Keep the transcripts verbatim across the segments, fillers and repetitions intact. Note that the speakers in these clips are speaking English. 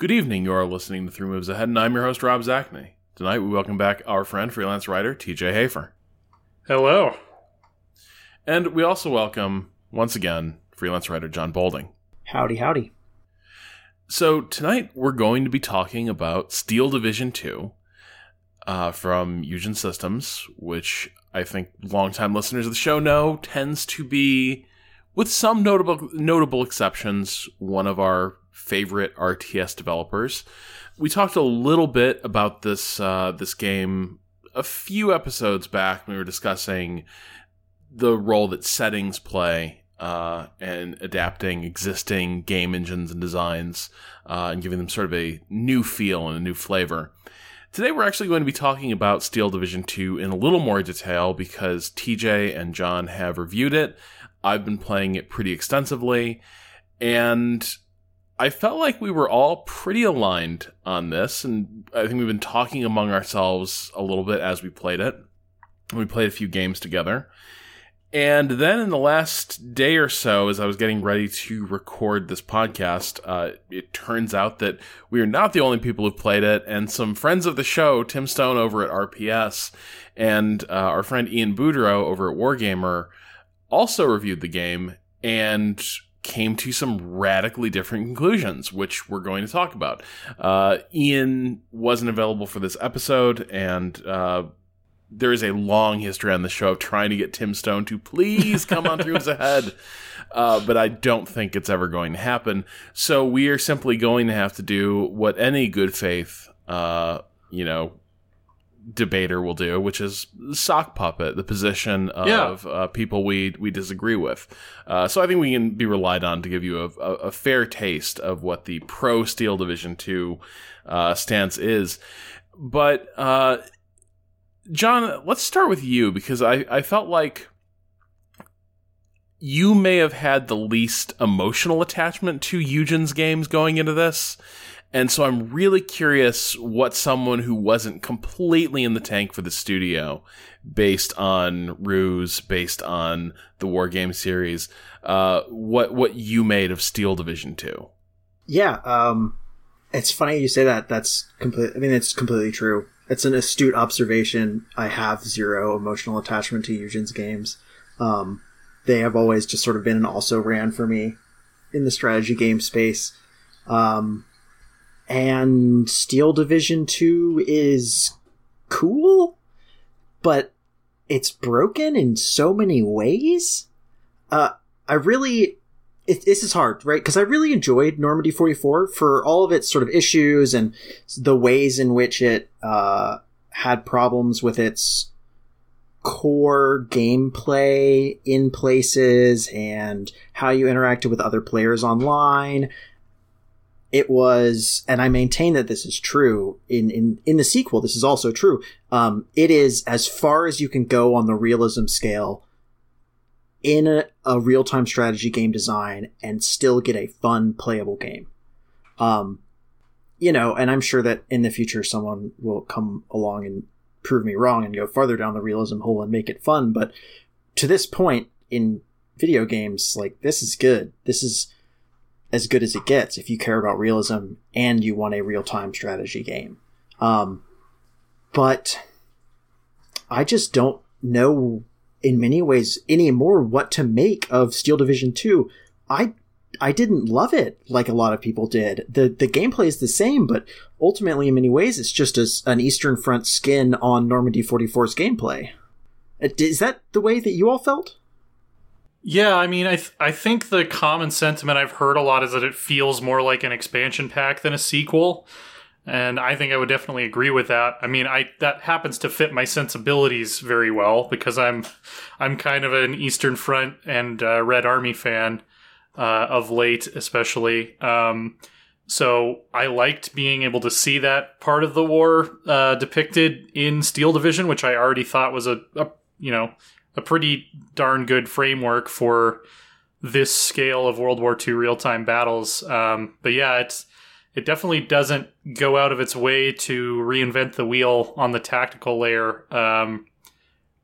Good evening, you are listening to Three Moves Ahead, and I'm your host, Rob Zachney. Tonight we welcome back our friend, freelance writer, T J. Hafer. Hello. And we also welcome, once again, freelance writer John Bolding. Howdy, howdy. So tonight we're going to be talking about Steel Division two uh, from Eugen Systems, which I think longtime listeners of the show know tends to be, with some notable notable exceptions, one of our favorite R T S developers. We talked a little bit about this uh, this game a few episodes back when we were discussing the role that settings play Uh, and adapting existing game engines and designs uh, and giving them sort of a new feel and a new flavor. Today we're actually going to be talking about Steel Division two in a little more detail because T J and John have reviewed it. I've been playing it pretty extensively, and I felt like we were all pretty aligned on this, and I think we've been talking among ourselves a little bit as we played it. We played a few games together. And then in the last day or so, as I was getting ready to record this podcast, uh, it turns out that we are not the only people who've played it, and some friends of the show, Tim Stone over at R P S, and uh, our friend Ian Boudreau over at Wargamer, also reviewed the game and came to some radically different conclusions, which we're going to talk about. Uh, Ian wasn't available for this episode, and uh there is a long history on the show of trying to get Tim Stone to please come on Three Moves Ahead, uh, but I don't think it's ever going to happen. So we are simply going to have to do what any good faith, uh, you know, debater will do, which is sock puppet the position of yeah. uh, people we we disagree with. Uh, so I think we can be relied on to give you a, a, a fair taste of what the pro Steel Division two uh, stance is, but. Uh, John, let's start with you, because I, I felt like you may have had the least emotional attachment to Eugen's games going into this, and so I'm really curious what someone who wasn't completely in the tank for the studio, based on Ruse, based on the Wargame series, uh, what, what you made of Steel Division two. Yeah, um, it's funny you say that. That's complete, I mean, it's completely true. It's an astute observation. I have zero emotional attachment to Eugen's games. Um, they have always just sort of been an also-ran for me in the strategy game space. Um, and Steel Division two is cool, but it's broken in so many ways. Uh, I really... It, this is hard, right? Because I really enjoyed Normandy forty-four for all of its sort of issues and the ways in which it uh, had problems with its core gameplay in places and how you interacted with other players online. It was, and I maintain that this is true, in, in, in the sequel, this is also true. Um, it is as far as you can go on the realism scale in a, a real-time strategy game design and still get a fun, playable game. Um, you know, and I'm sure that in the future someone will come along and prove me wrong and go farther down the realism hole and make it fun, but to this point in video games, like, this is good. This is as good as it gets if you care about realism and you want a real-time strategy game. Um, but I just don't know... in many ways, any more what to make of Steel Division two. I I didn't love it like a lot of people did. The the gameplay is the same, but ultimately, in many ways, it's just a, an Eastern Front skin on Normandy forty-four's gameplay. Is that the way that you all felt? Yeah, I mean, I th- I think the common sentiment I've heard a lot is that it feels more like an expansion pack than a sequel. And I think I would definitely agree with that. I mean, I that happens to fit my sensibilities very well because I'm I'm kind of an Eastern Front and uh, Red Army fan uh, of late, especially. Um, so I liked being able to see that part of the war uh, depicted in Steel Division, which I already thought was a, a you know a pretty darn good framework for this scale of World War Two real-time battles. Um, but yeah, it's. It definitely doesn't go out of its way to reinvent the wheel on the tactical layer, um,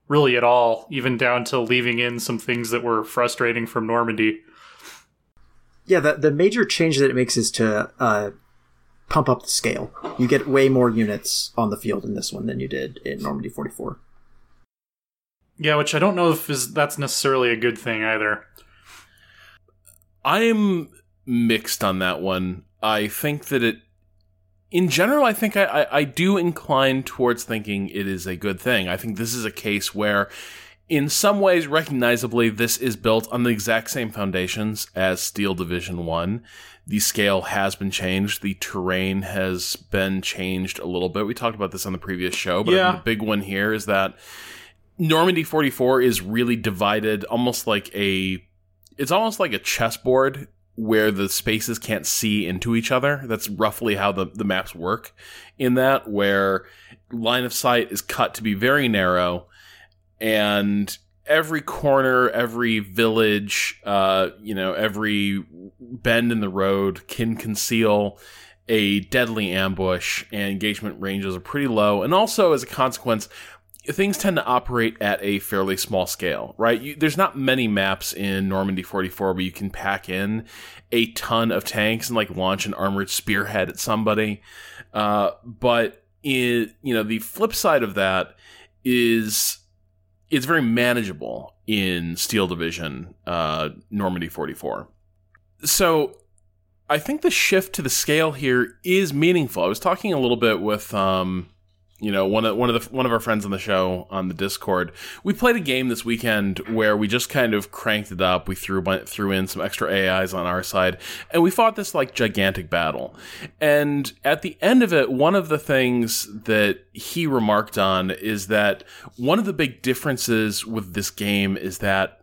really at all, even down to leaving in some things that were frustrating from Normandy. Yeah, the, the major change that it makes is to uh, pump up the scale. You get way more units on the field in this one than you did in Normandy forty-four. Yeah, which I don't know if is, that's necessarily a good thing either. I'm mixed on that one. I think that it... In general, I think I, I, I do incline towards thinking it is a good thing. I think this is a case where, in some ways, recognizably, this is built on the exact same foundations as Steel Division one. The scale has been changed. The terrain has been changed a little bit. We talked about this on the previous show, but yeah. I think the big one here is that Normandy forty-four is really divided almost like a... It's almost like a chessboard where the spaces can't see into each other. That's roughly how the, the maps work in that, where line of sight is cut to be very narrow, and every corner, every village, uh, you know, every bend in the road can conceal a deadly ambush, and engagement ranges are pretty low. And also, as a consequence, things tend to operate at a fairly small scale, right? You, there's not many maps in Normandy forty-four where you can pack in a ton of tanks and like launch an armored spearhead at somebody. Uh, but it, you know, the flip side of that is it's very manageable in Steel Division uh, Normandy forty-four. So I think the shift to the scale here is meaningful. I was talking a little bit with. Um, You know, one of one of the one of our friends on the show on the Discord. We played a game this weekend where we just kind of cranked it up. We threw threw in some extra A Is on our side, and we fought this like gigantic battle. And at the end of it, one of the things that he remarked on is that one of the big differences with this game is that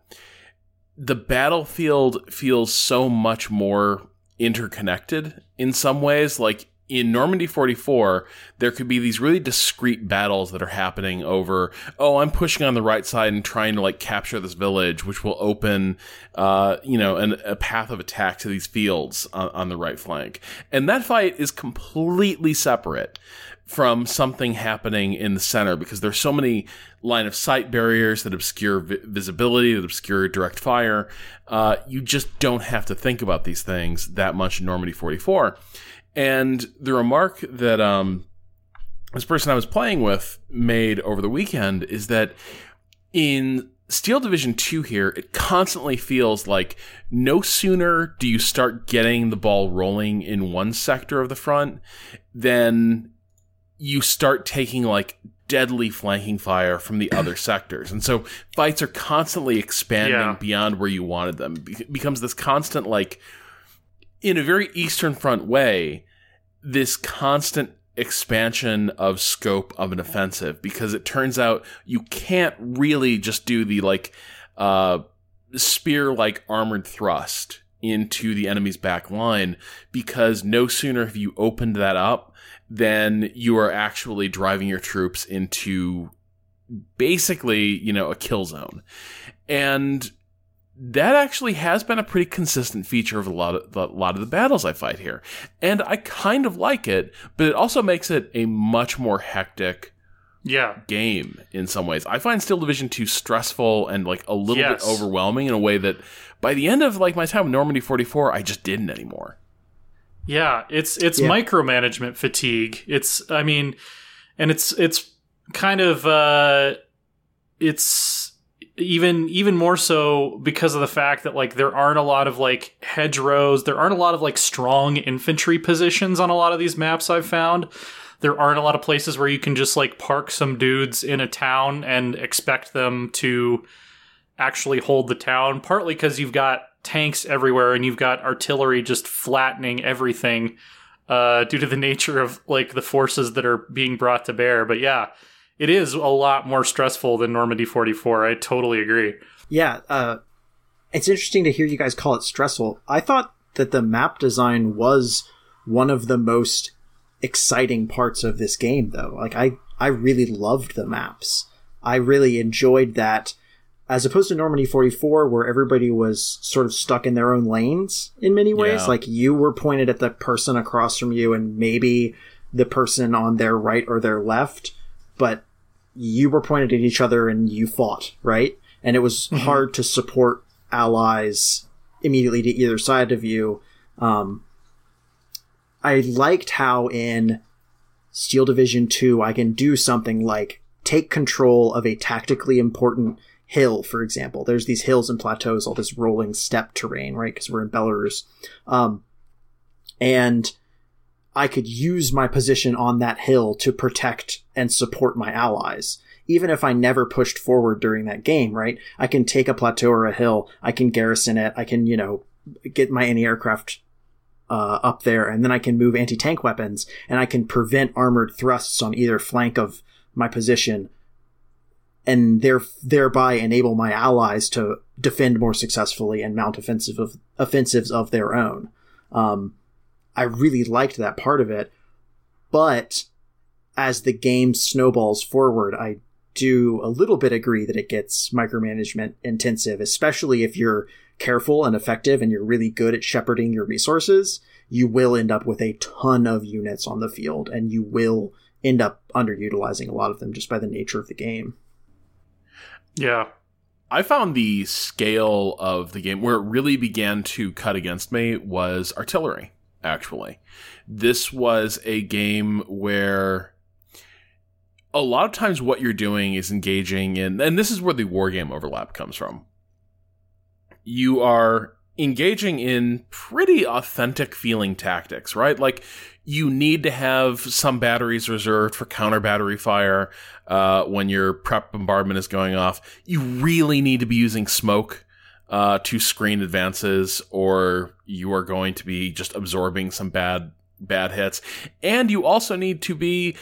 the battlefield feels so much more interconnected in some ways, like. In Normandy forty-four, there could be these really discrete battles that are happening over, oh, I'm pushing on the right side and trying to, like, capture this village, which will open, uh, you know, an, a path of attack to these fields on, on the right flank. And that fight is completely separate from something happening in the center, because there's so many line of sight barriers that obscure vi- visibility, that obscure direct fire. Uh, you just don't have to think about these things that much in Normandy forty-four. And the remark that um, this person I was playing with made over the weekend is that in Steel Division two here, it constantly feels like no sooner do you start getting the ball rolling in one sector of the front than you start taking like deadly flanking fire from the other sectors. And so fights are constantly expanding yeah. beyond where you wanted them. It becomes this constant like... In a very Eastern Front way, this constant expansion of scope of an offensive, because it turns out you can't really just do the like uh, spear-like armored thrust into the enemy's back line, because no sooner have you opened that up than you are actually driving your troops into basically, you know, a kill zone. And... that actually has been a pretty consistent feature of a lot of, a lot of the battles I fight here. And I kind of like it, but it also makes it a much more hectic yeah. game in some ways. I find Steel Division two stressful and like a little yes. bit overwhelming in a way that by the end of like my time in Normandy forty-four, I just didn't anymore. Yeah, it's it's yeah. micromanagement fatigue. It's, I mean, and it's, it's kind of, uh, it's... Even even more so because of the fact that like there aren't a lot of like hedgerows, there aren't a lot of like strong infantry positions on a lot of these maps I've found. There aren't a lot of places where you can just like park some dudes in a town and expect them to actually hold the town, partly because you've got tanks everywhere and you've got artillery just flattening everything uh, due to the nature of like the forces that are being brought to bear. But yeah. It is a lot more stressful than Normandy forty-four. I totally agree. Yeah, uh, it's interesting to hear you guys call it stressful. I thought that the map design was one of the most exciting parts of this game, though. Like, I, I really loved the maps. I really enjoyed that, as opposed to Normandy forty-four, where everybody was sort of stuck in their own lanes in many ways. Yeah. Like, you were pointed at the person across from you and maybe the person on their right or their left, but you were pointed at each other and you fought, right? And it was mm-hmm. hard to support allies immediately to either side of you. Um, I liked how in Steel Division two, I can do something like take control of a tactically important hill, for example. There's these hills and plateaus, all this rolling steppe terrain, right? Because we're in Belarus. Um, and I could use my position on that hill to protect and support my allies. Even if I never pushed forward during that game, right? I can take a plateau or a hill. I can garrison it. I can, you know, get my anti-aircraft uh, up there, and then I can move anti-tank weapons, and I can prevent armored thrusts on either flank of my position, and there, thereby enable my allies to defend more successfully and mount offensive of, offensives of their own. Um, I really liked that part of it, but as the game snowballs forward, I do a little bit agree that it gets micromanagement intensive, especially if you're careful and effective and you're really good at shepherding your resources. You will end up with a ton of units on the field, and you will end up underutilizing a lot of them just by the nature of the game. Yeah. I found the scale of the game where it really began to cut against me was artillery, actually. This was a game where a lot of times what you're doing is engaging in, and this is where the wargame overlap comes from. You are engaging in pretty authentic feeling tactics, right? Like, you need to have some batteries reserved for counter battery fire uh, when your prep bombardment is going off. You really need to be using smoke uh, to screen advances, or you are going to be just absorbing some bad bad hits. And you also need to be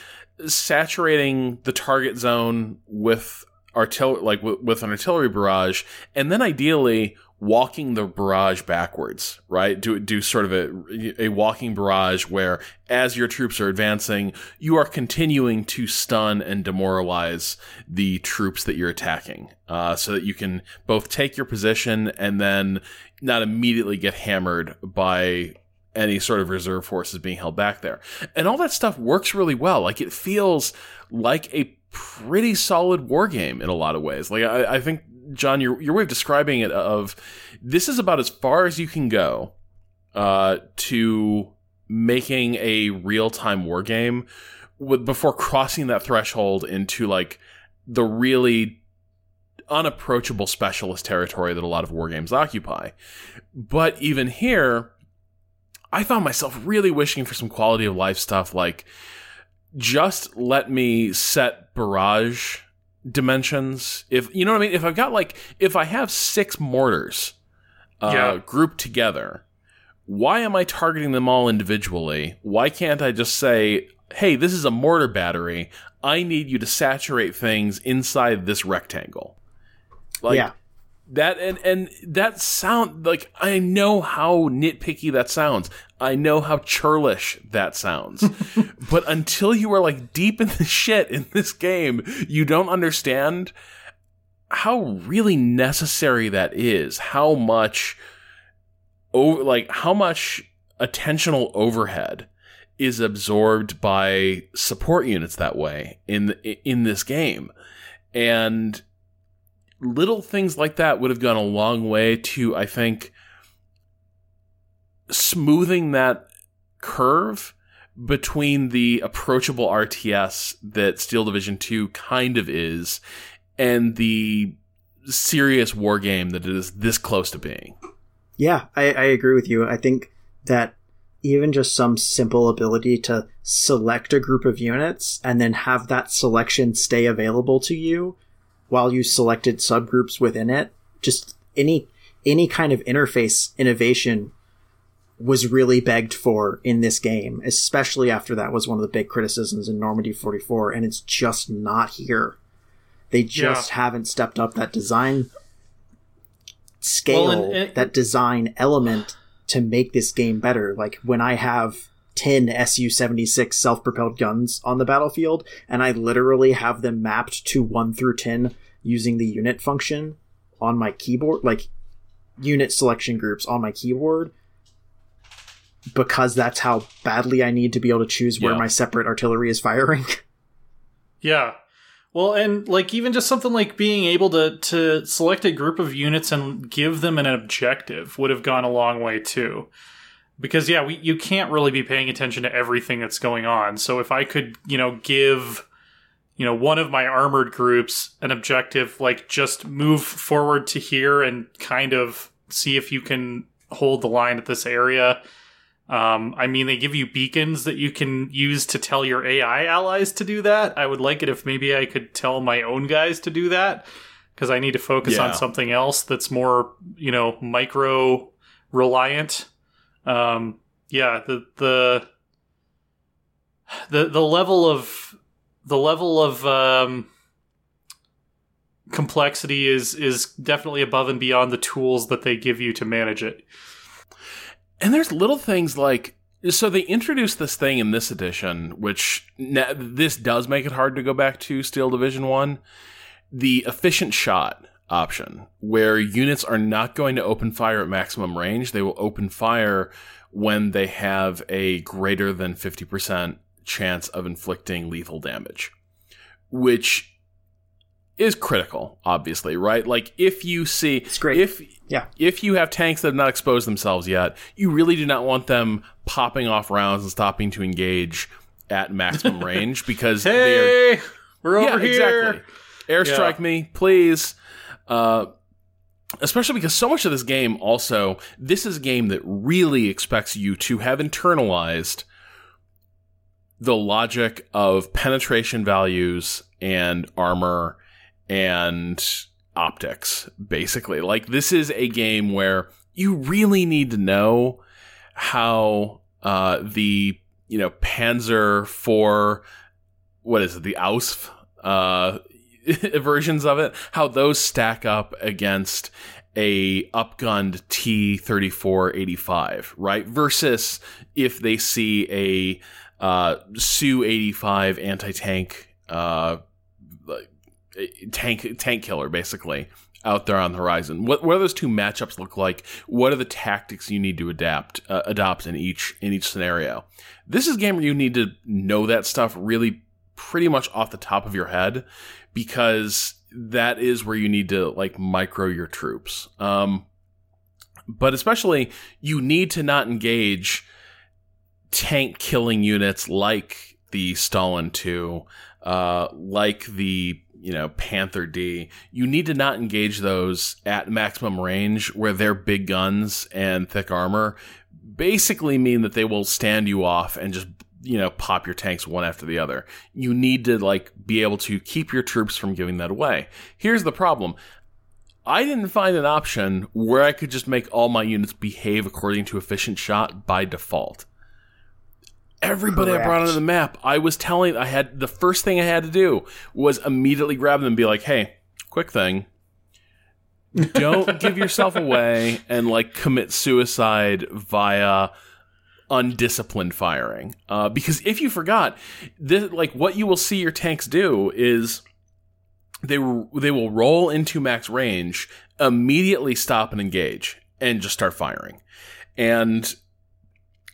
saturating the target zone with artillery, like w- with an artillery barrage, and then ideally walking the barrage backwards, right? Do do sort of a, a walking barrage where, as your troops are advancing, you are continuing to stun and demoralize the troops that you're attacking, uh, so that you can both take your position and then not immediately get hammered by any sort of reserve forces being held back there. And all that stuff works really well. Like, it feels like a pretty solid war game in a lot of ways. Like, I, I think, John, your your way of describing it of this is about as far as you can go uh, to making a real-time war game with, before crossing that threshold into, like, the really unapproachable specialist territory that a lot of war games occupy. But even here, I found myself really wishing for some quality of life stuff, like, just let me set barrage dimensions. If you know what I mean, if I've got like, if I have six mortars uh, yeah. grouped together, why am I targeting them all individually? Why can't I just say, hey, this is a mortar battery. I need you to saturate things inside this rectangle. Like, yeah. That and, and that sound, like, I know how nitpicky that sounds. I know how churlish that sounds. But until you are, like, deep in the shit in this game, you don't understand how really necessary that is. How much, over, like, how much attentional overhead is absorbed by support units that way in the, in this game, and little things like that would have gone a long way to, I think, smoothing that curve between the approachable R T S that Steel Division two kind of is and the serious war game that it is this close to being. Yeah, I, I agree with you. I think that even just some simple ability to select a group of units and then have that selection stay available to you while you selected subgroups within it, just any any kind of interface innovation was really begged for in this game, especially after that was one of the big criticisms in Normandy forty-four, and it's just not here. They just yeah. haven't stepped up that design scale, well, and, and, that design element to make this game better. Like, when I have ten S U seventy-six self-propelled guns on the battlefield, and I literally have them mapped to one through ten using the unit function on my keyboard, like unit selection groups on my keyboard, because that's how badly I need to be able to choose where yeah. my separate artillery is firing. Yeah. Well, and like even just something like being able to, to select a group of units and give them an objective would have gone a long way too. Because, yeah, we, you can't really be paying attention to everything that's going on. So if I could, you know, give, you know, one of my armored groups an objective, like, just move forward to here and kind of see if you can hold the line at this area. Um, I mean, they give you beacons that you can use to tell your A I allies to do that. I would like it if maybe I could tell my own guys to do that, because I need to focus yeah. on something else that's more, you know, micro-reliant. Um, yeah, the, the, the, the level of, the level of, um, complexity is, is definitely above and beyond the tools that they give you to manage it. And there's little things like, so they introduced this thing in this edition, which na- this does make it hard to go back to Steel Division one, the efficient shot option, where units are not going to open fire at maximum range. They will open fire when they have a greater than fifty percent chance of inflicting lethal damage, which is critical, obviously, right? Like, if you see, it's great. if yeah. if you have tanks that have not exposed themselves yet, you really do not want them popping off rounds and stopping to engage at maximum range, because hey, they're, we're yeah, over here. Exactly. Airstrike yeah. me, please. Uh, especially because so much of this game also, this is a game that really expects you to have internalized the logic of penetration values and armor and optics, basically. Like, this is a game where you really need to know how uh, the, you know, Panzer for, what is it, the Ausf, uh versions of it, how those stack up against a upgunned T thirty-four eighty-five, right? Versus if they see a uh, Su eighty-five anti-tank uh, tank tank killer, basically, out there on the horizon. What, what do those two matchups look like? What are the tactics you need to adapt uh, adopt in each in each scenario? This is a game where you need to know that stuff really pretty much off the top of your head, because that is where you need to, like, micro your troops. Um, but especially, you need to not engage tank-killing units like the Stalin two, uh, like the, you know, Panther D. You need to not engage those at maximum range, where their big guns and thick armor basically mean that they will stand you off and just, you know, pop your tanks one after the other. You need to, like, be able to keep your troops from giving that away. Here's the problem. I didn't find an option where I could just make all my units behave according to efficient shot by default. Everybody Correct. I brought onto the map, I was telling, I had, the first thing I had to do was immediately grab them and be like, hey, quick thing. Don't give yourself away and, like, commit suicide via undisciplined firing, uh, because if you forgot, this, like, what you will see your tanks do is they w- they will roll into max range, immediately stop and engage, and just start firing. And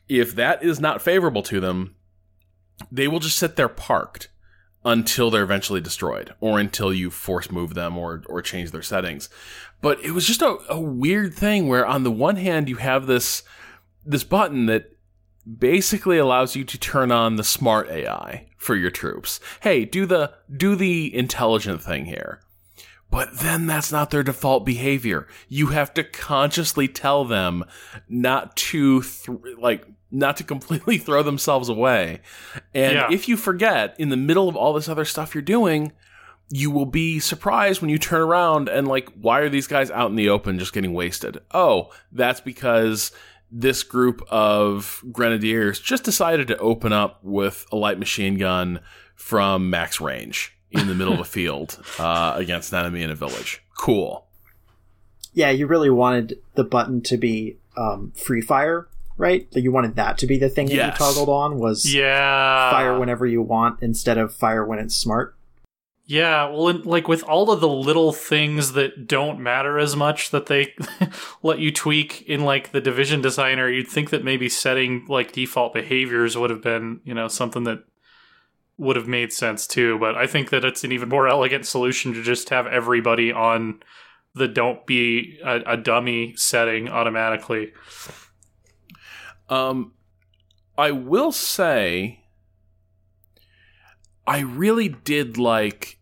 if that is not favorable to them, they will just sit there parked until they're eventually destroyed, or until you force move them or or change their settings. But it was just a, a weird thing where, on the one hand, you have this this button that basically allows you to turn on the smart A I for your troops. Hey, do the do the intelligent thing here. But then that's not their default behavior. You have to consciously tell them not to th- like not to completely throw themselves away. And yeah. if you forget in the middle of all this other stuff you're doing, you will be surprised when you turn around and, like, why are these guys out in the open just getting wasted? Oh, that's because this group of grenadiers just decided to open up with a light machine gun from max range in the middle of a field uh, against an enemy in a village. Cool. Yeah, you really wanted the button to be um, free fire, right? You wanted that to be the thing that yes. you toggled on, was yeah. fire whenever you want instead of fire when it's smart. Yeah, well, and, like, with all of the little things that don't matter as much that they let you tweak in, like, the Division designer, you'd think that maybe setting, like, default behaviors would have been, you know, something that would have made sense too. But I think that it's an even more elegant solution to just have everybody on the don't be a, a dummy setting automatically. Um, I will say, I really did like...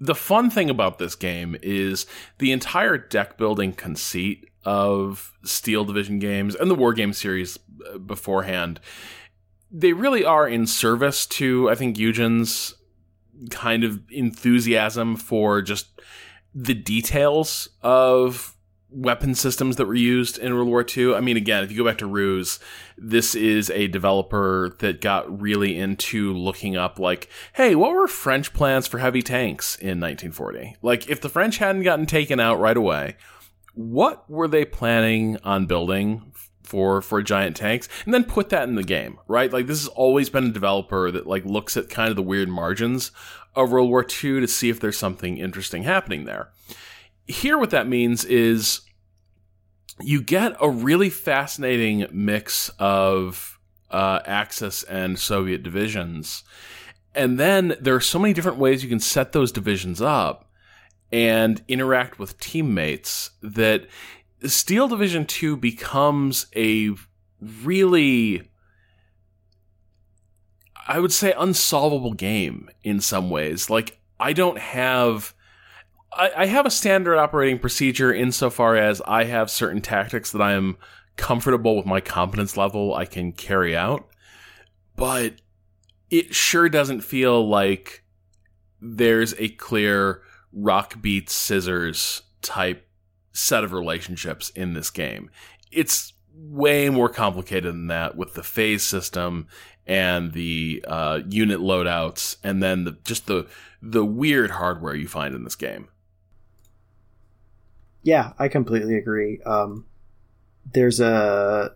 The fun thing about this game is the entire deck-building conceit of Steel Division games and the Wargame series beforehand. They really are in service to, I think, Eugen's kind of enthusiasm for just the details of weapon systems that were used in World War Two. I mean, again, if you go back to Ruse, this is a developer that got really into looking up, like, hey, what were French plans for heavy tanks in nineteen forty? Like, if the French hadn't gotten taken out right away, what were they planning on building for for giant tanks? And then put that in the game, right? Like, this has always been a developer that, like, looks at kind of the weird margins of World War Two to see if there's something interesting happening there. Here, what that means is you get a really fascinating mix of uh, Axis and Soviet divisions. And then there are so many different ways you can set those divisions up and interact with teammates that Steel Division two becomes a really, I would say, unsolvable game in some ways. Like, I don't have... I have a standard operating procedure insofar as I have certain tactics that I am comfortable with my competence level I can carry out, but it sure doesn't feel like there's a clear rock, beat, scissors type set of relationships in this game. It's way more complicated than that, with the phase system and the uh, unit loadouts, and then the, just the the weird hardware you find in this game. Yeah, I completely agree. Um, there's a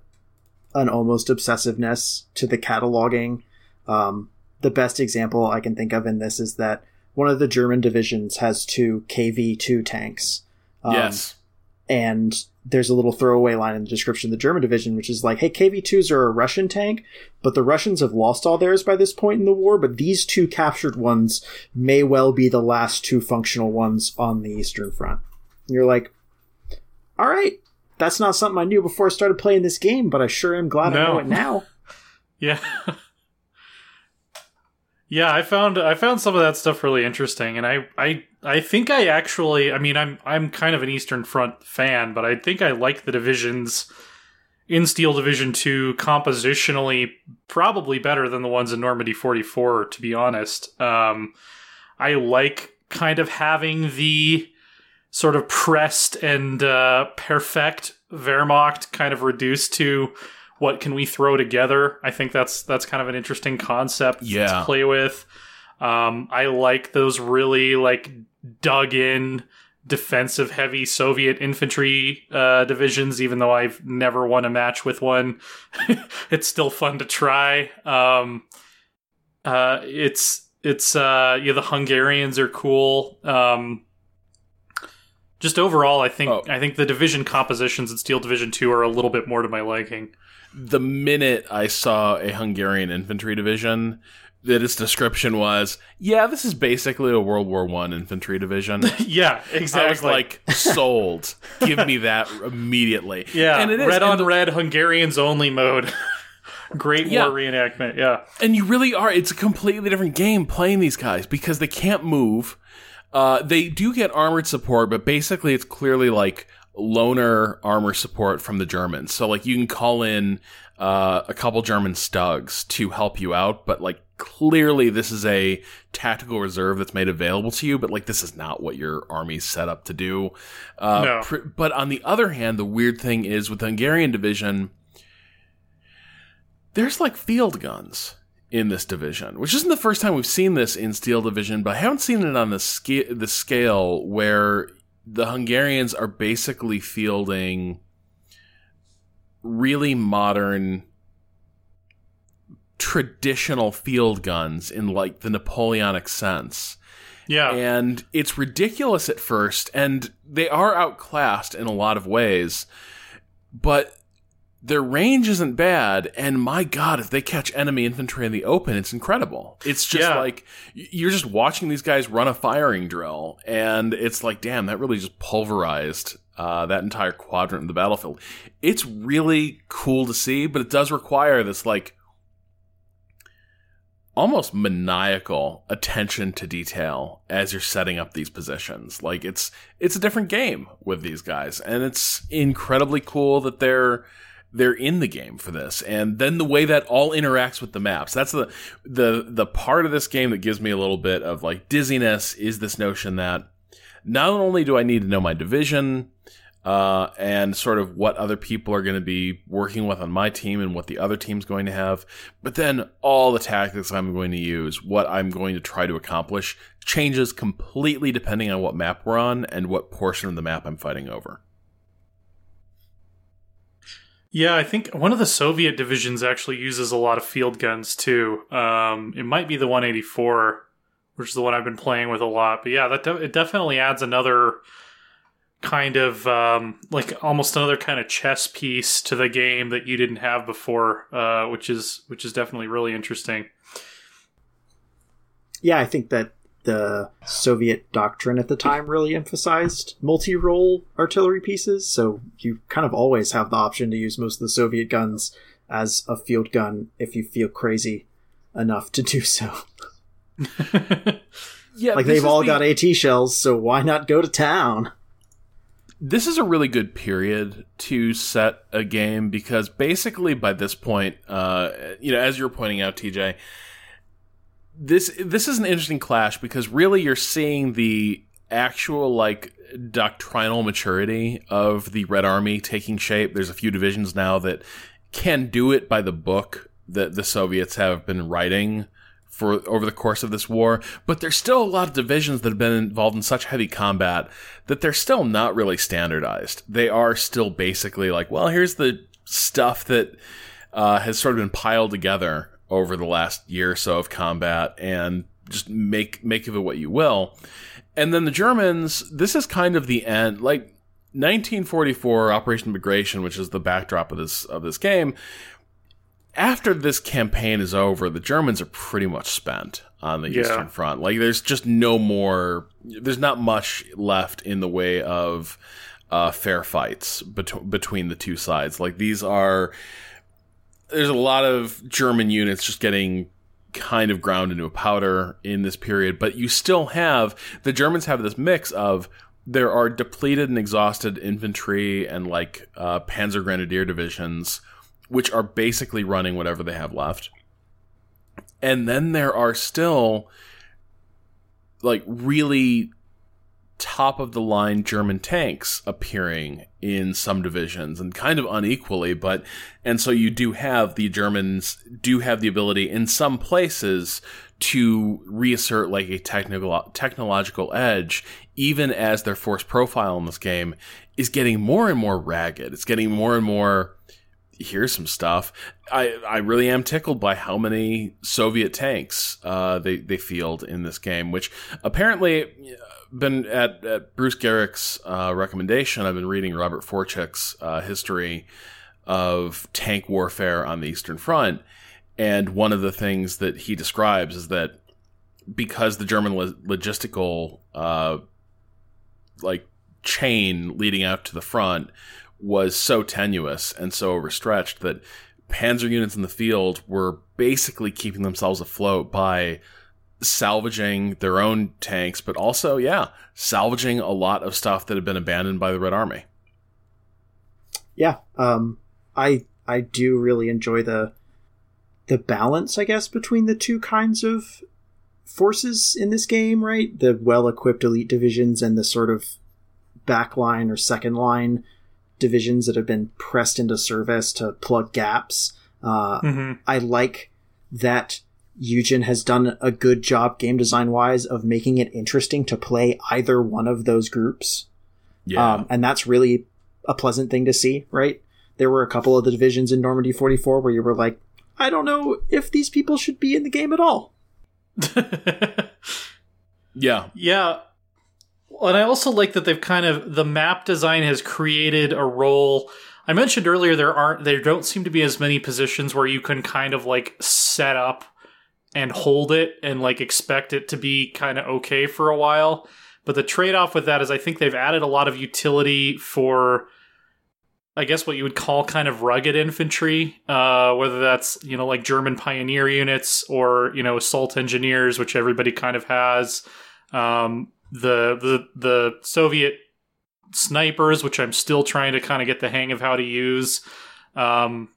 an almost obsessiveness to the cataloging. Um, the best example I can think of in this is that one of the German divisions has two K V two tanks. Um, yes. And there's a little throwaway line in the description of the German division, which is like, hey, K V twos are a Russian tank, but the Russians have lost all theirs by this point in the war, but these two captured ones may well be the last two functional ones on the Eastern Front. And you're like, all right, that's not something I knew before I started playing this game, but I sure am glad no. I know it now. Yeah. Yeah, I found I found some of that stuff really interesting, and I, I I think I actually I mean I'm I'm kind of an Eastern Front fan, but I think I like the divisions in Steel Division two compositionally probably better than the ones in Normandy forty-four, to be honest. Um, I like kind of having the sort of pressed and uh, perfect Wehrmacht kind of reduced to what can we throw together? I think that's that's kind of an interesting concept yeah. to play with. Um, I like those really like dug in defensive heavy Soviet infantry uh, divisions, even though I've never won a match with one. It's still fun to try. Um, uh, it's it's uh, yeah, the Hungarians are cool. Um, just overall, I think oh. I think the division compositions in Steel Division two are a little bit more to my liking. The minute I saw a Hungarian infantry division, that its description was, yeah, this is basically a World War One infantry division. Yeah, exactly. I was like, sold. Give me that immediately. Yeah, and it is, red on the- red, Hungarians only mode. Great yeah. war reenactment, yeah. And you really are. It's a completely different game playing these guys because they can't move. Uh, they do get armored support, but basically it's clearly like loner armor support from the Germans. So, like, you can call in uh, a couple German Stugs to help you out, but, like, clearly this is a tactical reserve that's made available to you, but, like, this is not what your army's set up to do. Uh, no. pr- but on the other hand, the weird thing is with the Hungarian division, there's, like, field guns in this division, which isn't the first time we've seen this in Steel Division, but I haven't seen it on the, sca- the scale where... The Hungarians are basically fielding really modern, traditional field guns in, like, the Napoleonic sense. Yeah. And it's ridiculous at first, and they are outclassed in a lot of ways, but their range isn't bad, and my God, if they catch enemy infantry in the open, it's incredible. It's just yeah. like, you're just watching these guys run a firing drill, and it's like, damn, that really just pulverized uh, that entire quadrant of the battlefield. It's really cool to see, but it does require this, like, almost maniacal attention to detail as you're setting up these positions. Like, it's it's a different game with these guys, and it's incredibly cool that they're they're in the game for this. And then the way that all interacts with the maps, that's the the the part of this game that gives me a little bit of, like, dizziness, is this notion that not only do I need to know my division uh, and sort of what other people are going to be working with on my team and what the other team's going to have, but then all the tactics I'm going to use, what I'm going to try to accomplish, changes completely depending on what map we're on and what portion of the map I'm fighting over. Yeah, I think one of the Soviet divisions actually uses a lot of field guns, too. Um, it might be the one eighty-four, which is the one I've been playing with a lot. But yeah, that de- it definitely adds another kind of, um, like, almost another kind of chess piece to the game that you didn't have before, uh, which is which is definitely really interesting. Yeah, I think that the Soviet doctrine at the time really emphasized multi-role artillery pieces, so you kind of always have the option to use most of the Soviet guns as a field gun if you feel crazy enough to do so. Yeah, like, they've all the... got AT shells, so why not go to town? This is a really good period to set a game, because basically by this point, uh, you know, as you're pointing out, T J, this this is an interesting clash, because really you're seeing the actual, like, doctrinal maturity of the Red Army taking shape. There's a few divisions now that can do it by the book that the Soviets have been writing for over the course of this war, but there's still a lot of divisions that have been involved in such heavy combat that they're still not really standardized. They are still basically like, well, here's the stuff that uh, has sort of been piled together over the last year or so of combat, and just make make of it what you will. And then the Germans, this is kind of the end, like nineteen forty-four, Operation Bagration, which is the backdrop of this of this game. After this campaign is over, the Germans are pretty much spent on the yeah. Eastern Front. Like, there's just no more... There's not much left in the way of uh, fair fights bet- between the two sides. Like, these are... There's a lot of German units just getting kind of ground into a powder in this period. But you still have... The Germans have this mix of... There are depleted and exhausted infantry and, like, uh, panzer grenadier divisions... which are basically running whatever they have left. And then there are still, like, really top-of-the-line German tanks appearing in some divisions, and kind of unequally, but... And so you do have the Germans do have the ability in some places to reassert, like, a technical technological edge, even as their force profile in this game is getting more and more ragged. It's getting more and more... Here's some stuff. I, I really am tickled by how many Soviet tanks uh, they, they field in this game, which apparently been at, at Bruce Garrick's uh, recommendation. I've been reading Robert Forczyk's uh, history of tank warfare on the Eastern Front. And one of the things that he describes is that because the German lo- logistical uh, like chain leading out to the front was so tenuous and so overstretched that panzer units in the field were basically keeping themselves afloat by salvaging their own tanks, but also, yeah, salvaging a lot of stuff that had been abandoned by the Red Army. Yeah, um, I I do really enjoy the the balance, I guess, between the two kinds of forces in this game, right? The well-equipped elite divisions and the sort of backline or second-line divisions that have been pressed into service to plug gaps. Uh, mm-hmm. I like that Eugen has done a good job game design wise of making it interesting to play either one of those groups. Yeah. Um, and that's really a pleasant thing to see, right? There were a couple of the divisions in Normandy forty-four where you were like, I don't know if these people should be in the game at all. Yeah. Yeah. And I also like that they've kind of, the map design has created a role. I mentioned earlier there aren't, there don't seem to be as many positions where you can kind of, like, set up and hold it and, like, expect it to be kind of okay for a while. But the trade-off with that is I think they've added a lot of utility for, I guess, what you would call kind of rugged infantry, uh, whether that's, you know, like German pioneer units or, you know, assault engineers, which everybody kind of has. Um, the the the Soviet snipers, which I'm still trying to kind of get the hang of how to use, um,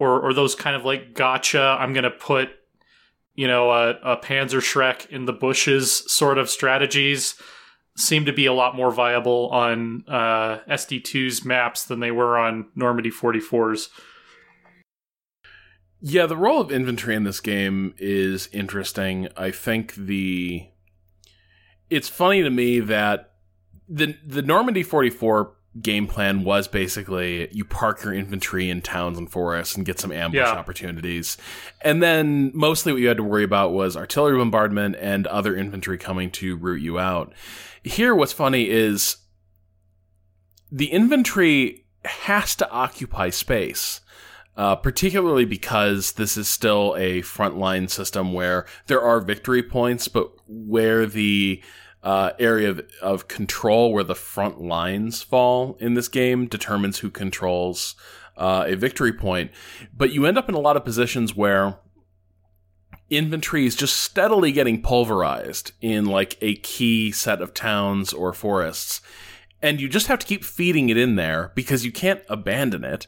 or or those kind of like gotcha, I'm going to put, you know, a, a Panzer Shrek in the bushes sort of strategies seem to be a lot more viable on uh, S D two's maps than they were on Normandy forty-four's. Yeah, the role of infantry in this game is interesting. I think the... It's funny to me that the the Normandy forty-four game plan was basically you park your infantry in towns and forests and get some ambush yeah. opportunities. And then mostly what you had to worry about was artillery bombardment and other infantry coming to root you out. Here, what's funny is the infantry has to occupy space, uh, particularly because this is still a frontline system where there are victory points, but where the Uh, area of, of control where the front lines fall in this game determines who controls uh, a victory point. But you end up in a lot of positions where infantry is just steadily getting pulverized in like a key set of towns or forests. And you just have to keep feeding it in there because you can't abandon it.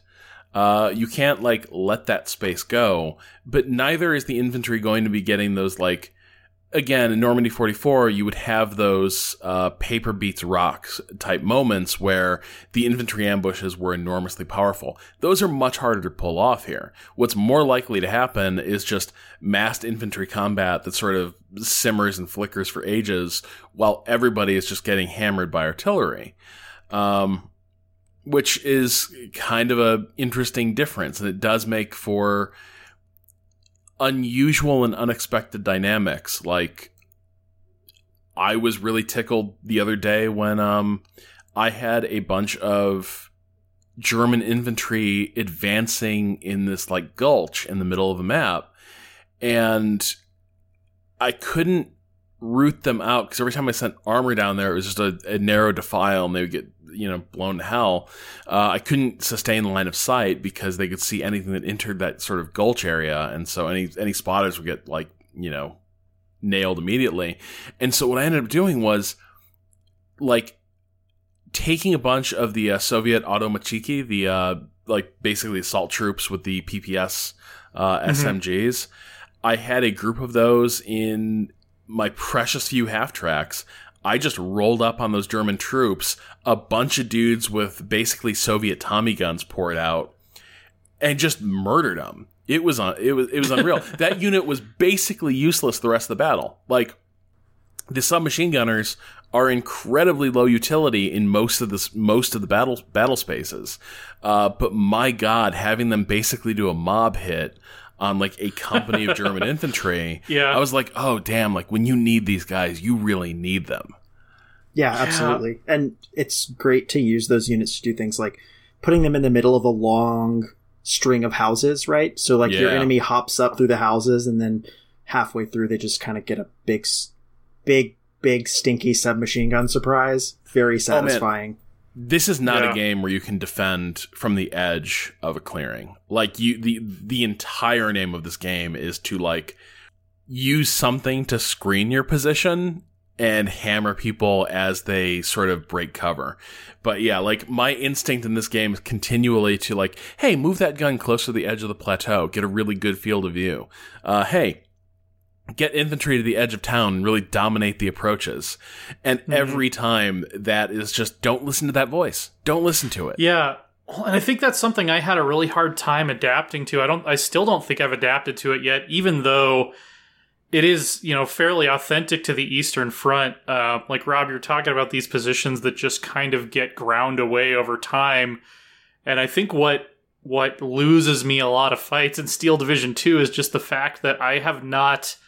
Uh, you can't like let that space go. But neither is the infantry going to be getting those like Again, in Normandy forty-four, you would have those uh, paper beats rocks type moments where the infantry ambushes were enormously powerful. Those are much harder to pull off here. What's more likely to happen is just massed infantry combat that sort of simmers and flickers for ages while everybody is just getting hammered by artillery, um, which is kind of a interesting difference, and it does make for unusual and unexpected dynamics. Like, I was really tickled the other day when um, I had a bunch of German infantry advancing in this, like, gulch in the middle of the map, and I couldn't root them out, because every time I sent armor down there, it was just a, a narrow defile, and they would get, you know, blown to hell. Uh, I couldn't sustain the line of sight because they could see anything that entered that sort of gulch area. And so any, any spotters would get like, you know, nailed immediately. And so what I ended up doing was like taking a bunch of the uh, Soviet automachiki, the uh, like basically assault troops with the P P S uh, S M Gs. Mm-hmm. I had a group of those in my precious few half tracks. I just rolled up on those German troops, a bunch of dudes with basically Soviet Tommy guns poured out, and just murdered them. It was un- it was it was unreal. That unit was basically useless the rest of the battle. Like, the submachine gunners are incredibly low utility in most of the most of the battle battle spaces, uh, but my God, having them basically do a mob hit on like a company of German infantry. Yeah. I was like, oh damn, like when you need these guys, you really need them. Yeah, absolutely. Yeah. And it's great to use those units to do things like putting them in the middle of a long string of houses, right? So like yeah. your enemy hops up through the houses, and then halfway through they just kind of get a big, big, big stinky submachine gun surprise. Very satisfying. Oh, man. This is not yeah. a game where you can defend from the edge of a clearing. Like, you, the the entire name of this game is to like use something to screen your position and hammer people as they sort of break cover. But yeah, like my instinct in this game is continually to like, hey, move that gun close to the edge of the plateau, get a really good field of view. Uh, hey, get infantry to the edge of town and really dominate the approaches. And mm-hmm. every time that is just, don't listen to that voice. Don't listen to it. Yeah. And I think that's something I had a really hard time adapting to. I don't, I still don't think I've adapted to it yet, even though it is, you know, fairly authentic to the Eastern Front. Uh, like Rob, you're talking about these positions that just kind of get ground away over time. And I think what, what loses me a lot of fights in Steel Division two is just the fact that I have not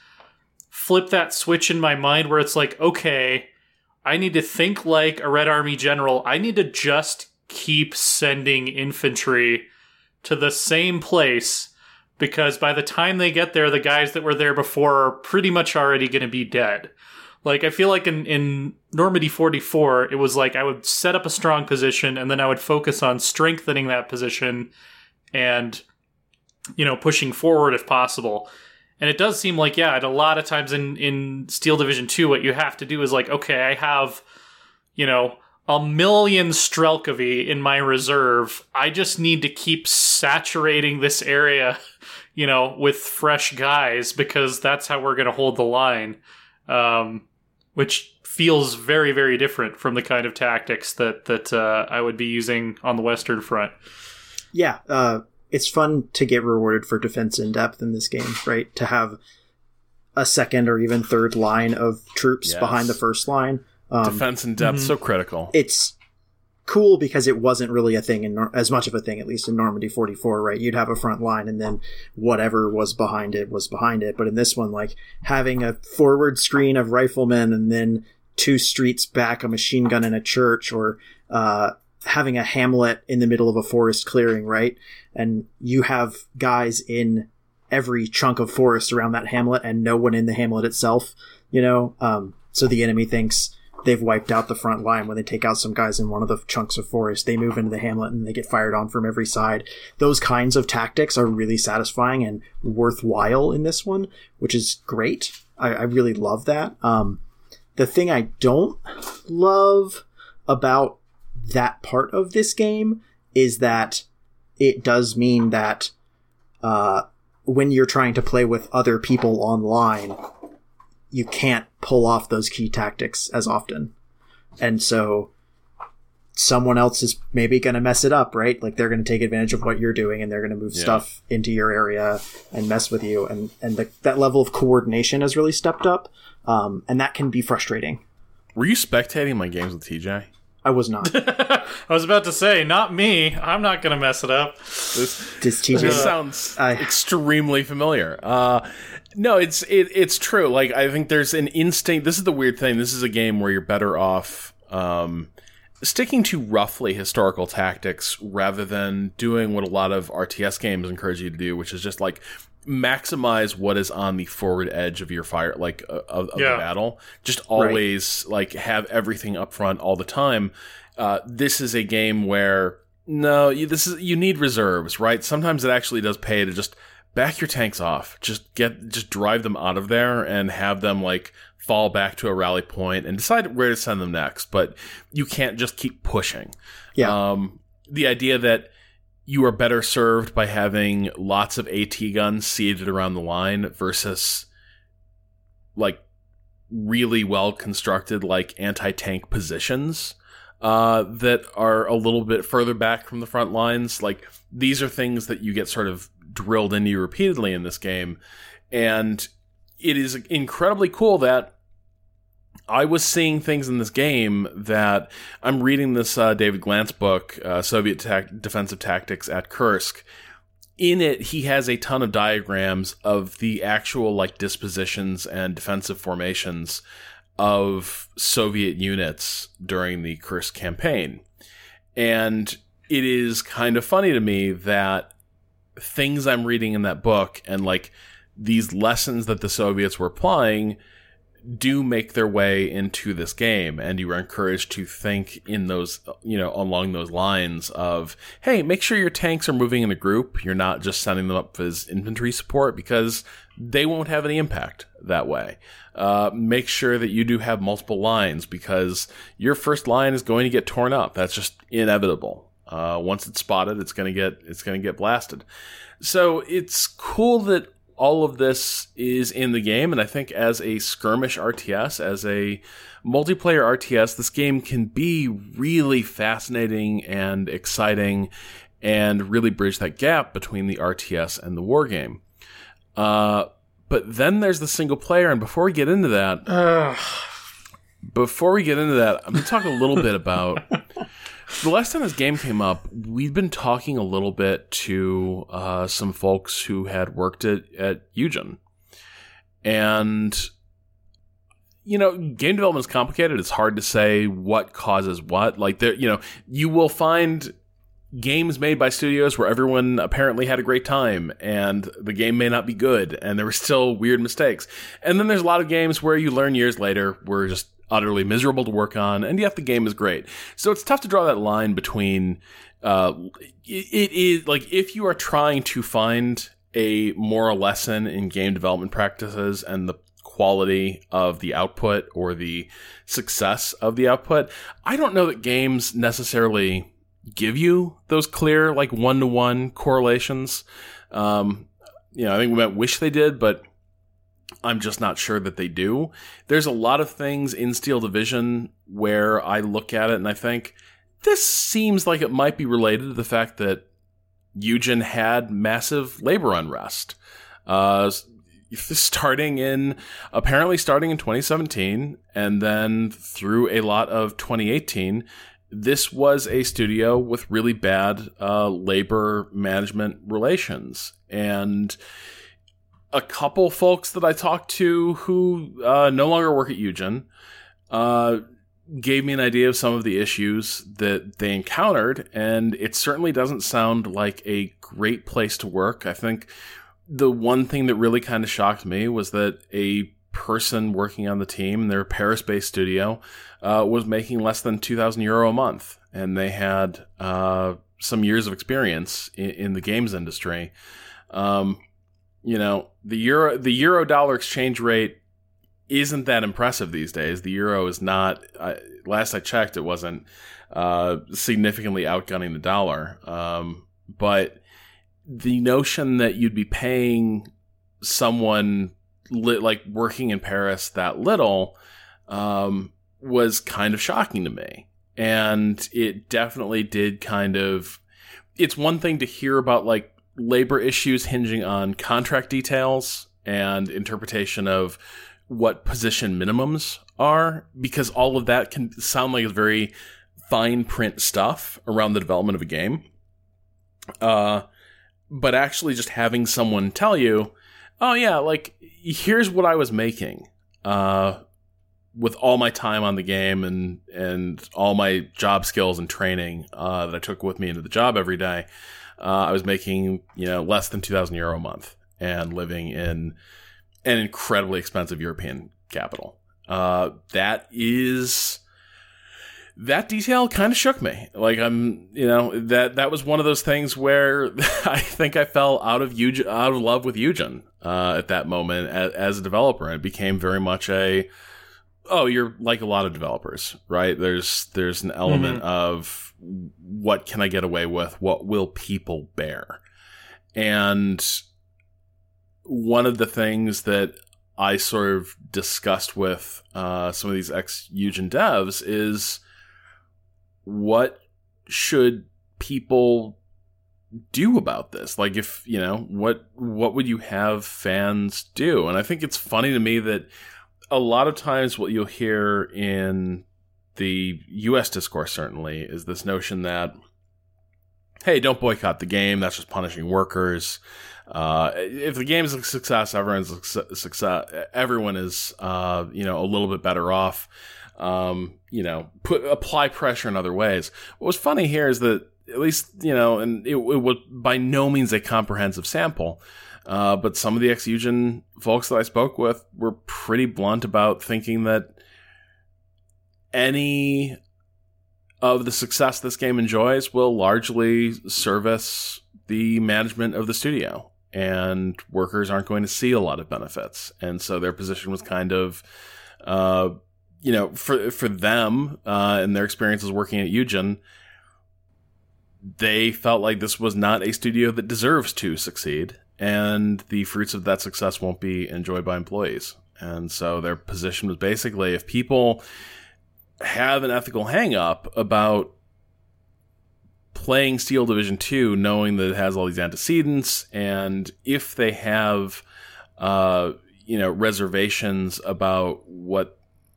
flip that switch in my mind where it's like, okay, I need to think like a Red Army general. I need to just keep sending infantry to the same place, because by the time they get there, the guys that were there before are pretty much already going to be dead. Like, I feel like in, in Normandy forty-four, it was like I would set up a strong position, and then I would focus on strengthening that position and, you know, pushing forward if possible. And it does seem like, yeah, at a lot of times in, in Steel Division two, what you have to do is like, okay, I have, you know, a million Strelkovi in my reserve. I just need to keep saturating this area, you know, with fresh guys, because that's how we're going to hold the line. Um... Which feels very, very different from the kind of tactics that that uh, I would be using on the Western Front. Yeah, uh, it's fun to get rewarded for defense in depth in this game, right? To have a second or even third line of troops yes. behind the first line. Um, defense in depth, mm-hmm. so critical. It's cool because it wasn't really a thing, in Nor- as much of a thing, at least in Normandy forty-four, right? You'd have a front line, and then whatever was behind it was behind it. But in this one, like, having a forward screen of riflemen and then two streets back a machine gun and a church, or uh, having a hamlet in the middle of a forest clearing, right? And you have guys in every chunk of forest around that hamlet and no one in the hamlet itself, you know? Um, so the enemy thinks they've wiped out the front line when they take out some guys in one of the chunks of forest. They move into the hamlet and they get fired on from every side. Those kinds of tactics are really satisfying and worthwhile in this one, which is great. I, I really love that. Um, the thing I don't love about that part of this game is that it does mean that uh, when you're trying to play with other people online, you can't pull off those key tactics as often. And so someone else is maybe going to mess it up, right? Like, they're going to take advantage of what you're doing and they're going to move yeah. stuff into your area and mess with you. And, and the, that level of coordination has really stepped up. Um, and that can be frustrating. Were you spectating my games with T J? I was not. I was about to say, not me. I'm not going to mess it up. This, Does T J, this sounds I, extremely familiar. Uh, no, it's it, it's true. Like, I think there's an instinct. This is the weird thing. This is a game where you're better off um, sticking to roughly historical tactics rather than doing what a lot of R T S games encourage you to do, which is just, like, maximize what is on the forward edge of your fire, like uh, of, of yeah. the battle. Just always right. like have everything up front all the time. Uh, this is a game where no, you, this is you need reserves, right? Sometimes it actually does pay to just back your tanks off, just get, just drive them out of there and have them like fall back to a rally point and decide where to send them next. But you can't just keep pushing. Yeah, um, the idea that you are better served by having lots of AT guns seated around the line versus, like, really well-constructed, like, anti-tank positions uh, that are a little bit further back from the front lines. Like, these are things that you get sort of drilled into you repeatedly in this game. And it is incredibly cool that I was seeing things in this game that I'm reading this uh, David Glantz book, uh, Soviet ta- Defensive Tactics at Kursk. In it, he has a ton of diagrams of the actual like dispositions and defensive formations of Soviet units during the Kursk campaign. And it is kind of funny to me that things I'm reading in that book and like these lessons that the Soviets were applying do make their way into this game, and you are encouraged to think in those, you know, along those lines of, hey, make sure your tanks are moving in a group. You're not just sending them up as infantry support because they won't have any impact that way. Uh, make sure that you do have multiple lines because your first line is going to get torn up. That's just inevitable. Uh, once it's spotted, it's going to get, it's going to get blasted. So it's cool that all of this is in the game, and I think as a skirmish R T S, as a multiplayer R T S, this game can be really fascinating and exciting and really bridge that gap between the R T S and the war game. Uh, but then there's the single player, and before we get into that, Ugh. before we get into that, I'm going to talk a little bit about... The last time this game came up, we'd been talking a little bit to uh, some folks who had worked at, at Eugen. And, you know, game development is complicated. It's hard to say what causes what. Like, there, you know, you will find games made by studios where everyone apparently had a great time and the game may not be good and there were still weird mistakes. And then there's a lot of games where you learn years later were just utterly miserable to work on, and yet the game is great. So it's tough to draw that line between uh, it, it is like if you are trying to find a moral lesson in game development practices and the quality of the output or the success of the output, I don't know that games necessarily give you those clear, like, one-to-one correlations. Um, you know, I think we might wish they did, but I'm just not sure that they do. There's a lot of things in Steel Division where I look at it and I think, this seems like it might be related to the fact that Eugen had massive labor unrest. Uh, starting in, apparently starting in twenty seventeen and then through a lot of twenty eighteen, this was a studio with really bad uh, labor management relations. And a couple folks that I talked to who uh, no longer work at Eugen uh, gave me an idea of some of the issues that they encountered, and it certainly doesn't sound like a great place to work. I think the one thing that really kind of shocked me was that a person working on the team, their Paris-based studio, uh, was making less than two thousand euro a month, and they had uh, some years of experience in, in the games industry. Um, you know, the euro, the euro dollar exchange rate isn't that impressive these days. The euro is not. I, last I checked, it wasn't uh, significantly outgunning the dollar. Um, but the notion that you'd be paying someone Li- like working in Paris that little um, was kind of shocking to me. And it definitely did kind of, it's one thing to hear about like labor issues hinging on contract details and interpretation of what position minimums are, because all of that can sound like very fine print stuff around the development of a game. Uh, but actually just having someone tell you, oh yeah, like, here's what I was making uh, with all my time on the game and and all my job skills and training uh, that I took with me into the job every day. Uh, I was making, you know, less than two thousand euro a month and living in an incredibly expensive European capital. Uh, that is, that detail kind of shook me. Like, I'm, you know, that that was one of those things where I think I fell out of Eugen, out of love with Eugen. Uh, at that moment as, as a developer, it became very much a, oh, you're like a lot of developers, right? There's there's an element mm-hmm. of what can I get away with? What will people bear? And one of the things that I sort of discussed with uh, some of these ex-Eugen devs is what should people do about this? Like, if you know, what what would you have fans do? And I think it's funny to me that a lot of times what you'll hear in the U S discourse certainly is this notion that, hey, don't boycott the game, that's just punishing workers. Uh, if the game is a success, everyone's a success, everyone is uh, you know, a little bit better off. Um, you know, put apply pressure in other ways. What was funny here is that, at least, you know, and it, it was by no means a comprehensive sample, uh, but some of the ex-Eugen folks that I spoke with were pretty blunt about thinking that any of the success this game enjoys will largely service the management of the studio, and workers aren't going to see a lot of benefits. And so their position was kind of, uh, you know, for, for them uh, and their experiences working at Eugen, they felt like this was not a studio that deserves to succeed, and the fruits of that success won't be enjoyed by employees. And so their position was basically, if people have an ethical hang-up about playing Steel Division two, knowing that it has all these antecedents, and if they have uh, you know, reservations about what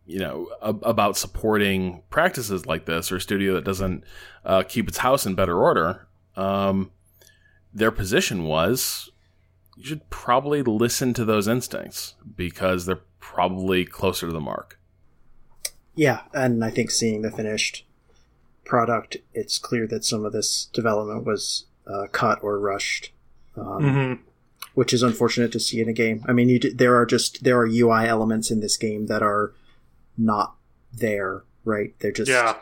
you know, about supporting practices like this, or a studio that doesn't uh, keep its house in better order, um, their position was, you should probably listen to those instincts because they're probably closer to the mark. Yeah, and I think seeing the finished product, it's clear that some of this development was uh, cut or rushed, um, mm-hmm. which is unfortunate to see in a game. I mean, you d- there are just there are U I elements in this game that are not there, right? They're just yeah.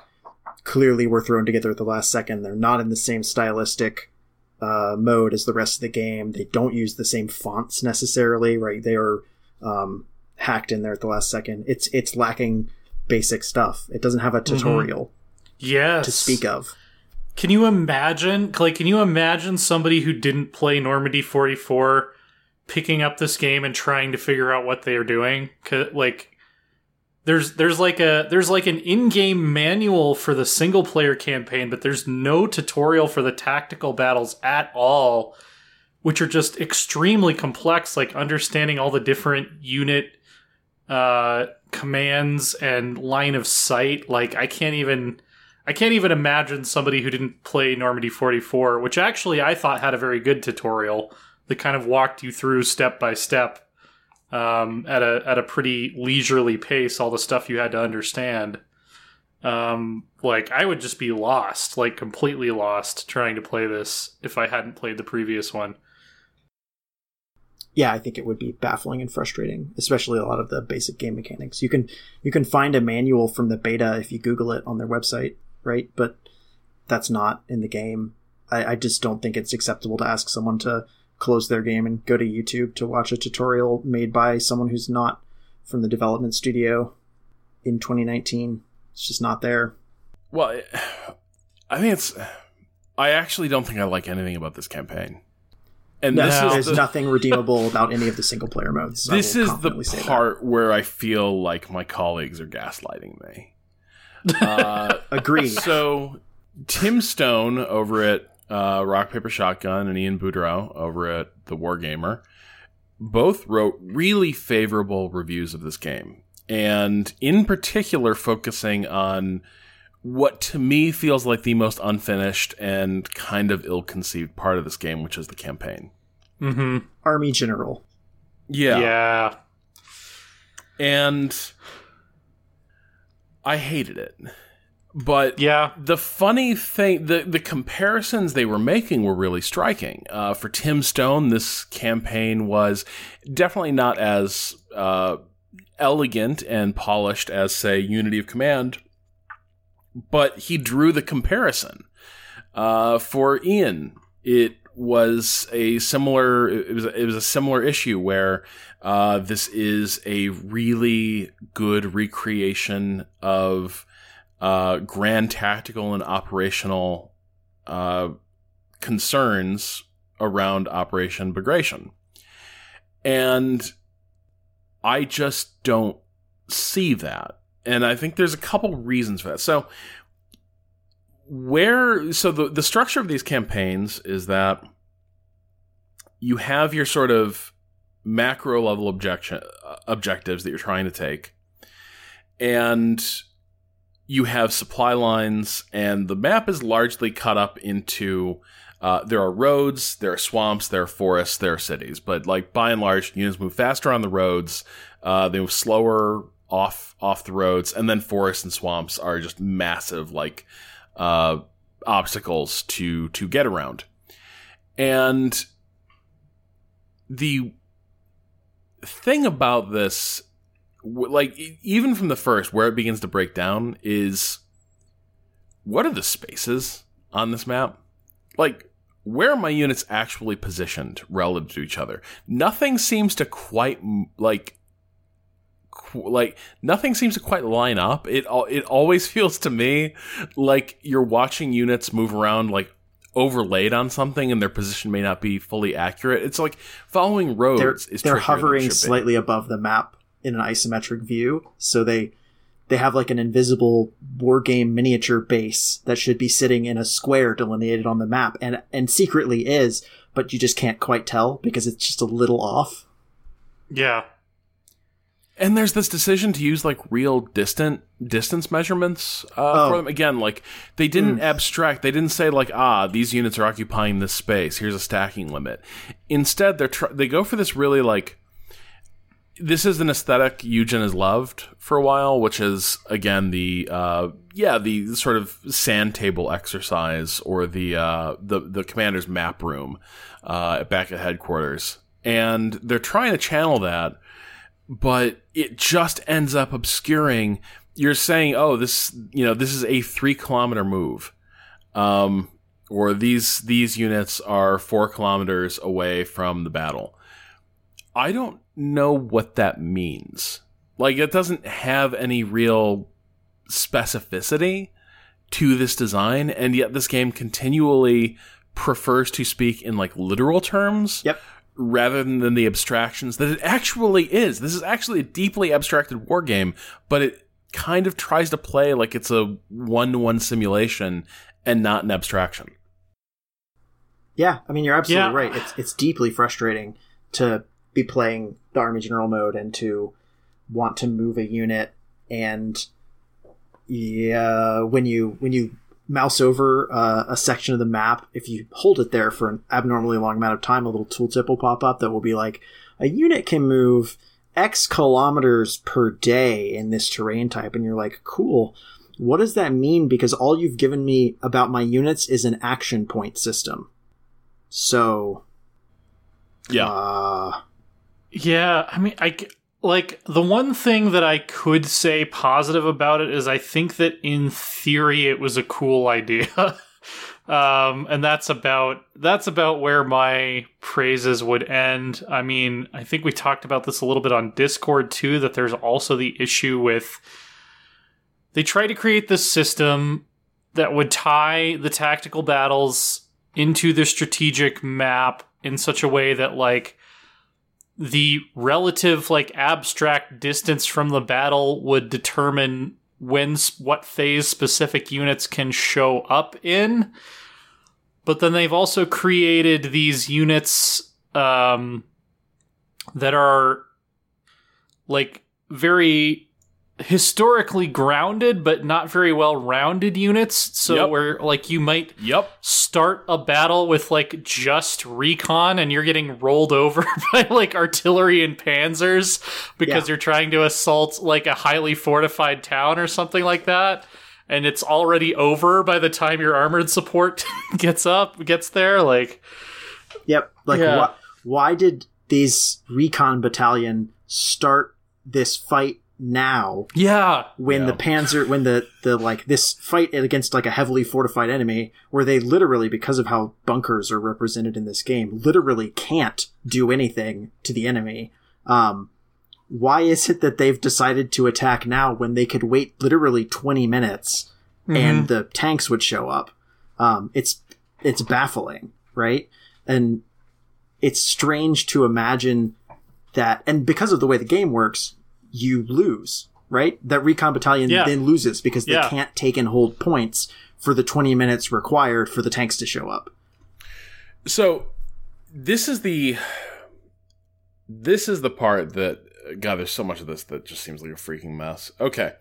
clearly were thrown together at the last second. They're not in the same stylistic uh, mode as the rest of the game. They don't use the same fonts necessarily, right? They are um, hacked in there at the last second. It's it's lacking basic stuff. It doesn't have a tutorial. Mm-hmm. Yes. To speak of. Can you imagine, like, can you imagine somebody who didn't play Normandy forty-four picking up this game and trying to figure out what they are doing? Like, there's there's like a there's like an in-game manual for the single-player campaign, but there's no tutorial for the tactical battles at all, which are just extremely complex. Like, understanding all the different unit uh, commands and line of sight. Like, I can't even. I can't even imagine somebody who didn't play Normandy forty-four, which actually I thought had a very good tutorial that kind of walked you through step by step um, at a at a pretty leisurely pace, all the stuff you had to understand. Um, like, I would just be lost, like completely lost, trying to play this if I hadn't played the previous one. Yeah, I think it would be baffling and frustrating, especially a lot of the basic game mechanics. You can you can find a manual from the beta if you Google it on their website. Right, but that's not in the game. I, I just don't think it's acceptable to ask someone to close their game and go to YouTube to watch a tutorial made by someone who's not from the development studio in twenty nineteen. It's just not there. Well, I mean, it's. I actually don't think I like anything about this campaign. And no, this no. is there's the, nothing redeemable about any of the single player modes. This is the part where I feel like my colleagues are gaslighting me. uh, Agreed. So, Tim Stone over at uh, Rock Paper Shotgun and Ian Boudreau over at the Wargamer both wrote really favorable reviews of this game, and in particular focusing on what to me feels like the most unfinished and kind of ill-conceived part of this game, which is the campaign. Mm-hmm. Army General. Yeah. Yeah. And I hated it, but yeah. the funny thing, the, the comparisons they were making were really striking. Uh, for Tim Stone, this campaign was definitely not as uh, elegant and polished as, say, Unity of Command, but he drew the comparison. Uh, for Ian, it was a similar. It was it was a similar issue where uh, this is a really good recreation of uh, grand tactical and operational uh, concerns around Operation Bagration, and I just don't see that. And I think there's a couple reasons for that. So. Where so the, the structure of these campaigns is that you have your sort of macro level objection objectives that you're trying to take, and you have supply lines, and the map is largely cut up into uh, there are roads, there are swamps, there are forests, there are cities, but like by and large, units move faster on the roads, uh, they move slower off off the roads, and then forests and swamps are just massive like. Uh, obstacles to to get around. And the thing about this, like even from the first, where it begins to break down is what are the spaces on this map? Like, where are my units actually positioned relative to each other? Nothing seems to quite like Like nothing seems to quite line up. It it always feels to me like you're watching units move around, like overlaid on something, and their position may not be fully accurate. It's like following roads. They're, is they're hovering slightly above the map in an isometric view, so they they have like an invisible war game miniature base that should be sitting in a square delineated on the map, and and secretly is, but you just can't quite tell because it's just a little off. Yeah. And there's this decision to use, like, real distant distance measurements uh, oh. for them. Again, like, they didn't mm. abstract. They didn't say, like, ah, these units are occupying this space. Here's a stacking limit. Instead, they're tr- they go for this really, like, this is an aesthetic Eugen has loved for a while, which is, again, the uh, yeah the sort of sand table exercise, or the uh, the, the commander's map room uh, back at headquarters. And they're trying to channel that, but it just ends up obscuring. You're saying, oh, this you know this is a three-kilometer move. Um, or these these units are four kilometers away from the battle. I don't know what that means. Like, it doesn't have any real specificity to this design, and yet this game continually prefers to speak in, like, literal terms, yep, rather than, than the abstractions that it actually is. This is actually a deeply abstracted war game, but it kind of tries to play like it's a one-to-one simulation and not an abstraction. Yeah, I mean, you're absolutely yeah. right. It's it's deeply frustrating to be playing the Army General mode and to want to move a unit, and yeah, when you when you mouse over uh, a section of the map, if you hold it there for an abnormally long amount of time, a little tooltip will pop up that will be like, a unit can move X kilometers per day in this terrain type, and you're like, cool. What does that mean? Because all you've given me about my units is an action point system. So, yeah. Uh, yeah, I mean, I, like, the one thing that I could say positive about it is I think that in theory it was a cool idea. um, and that's about, that's about where my praises would end. I mean, I think we talked about this a little bit on Discord, too, that there's also the issue with... They tried to create this system that would tie the tactical battles into the strategic map in such a way that, like, the relative, like, abstract distance from the battle would determine when, what phase specific units can show up in. But then they've also created these units um, that are, like, very... historically grounded but not very well rounded units, so yep. where like you might yep. start a battle with like just recon and you're getting rolled over by like artillery and panzers because yeah. you're trying to assault like a highly fortified town or something like that, and it's already over by the time your armored support gets up gets there like yep like yeah. why, why did these recon battalion start this fight now yeah when yeah. the panzer when the the like this fight against like a heavily fortified enemy, where they literally, because of how bunkers are represented in this game, literally can't do anything to the enemy, um why is it that they've decided to attack now when they could wait literally twenty minutes mm-hmm. and the tanks would show up? Um it's it's baffling, right? And it's strange to imagine that, and because of the way the game works, you lose, right? That recon battalion yeah. then loses because they yeah. can't take and hold points for the twenty minutes required for the tanks to show up. So this is the this is the part that, God, there's so much of this that just seems like a freaking mess. Okay.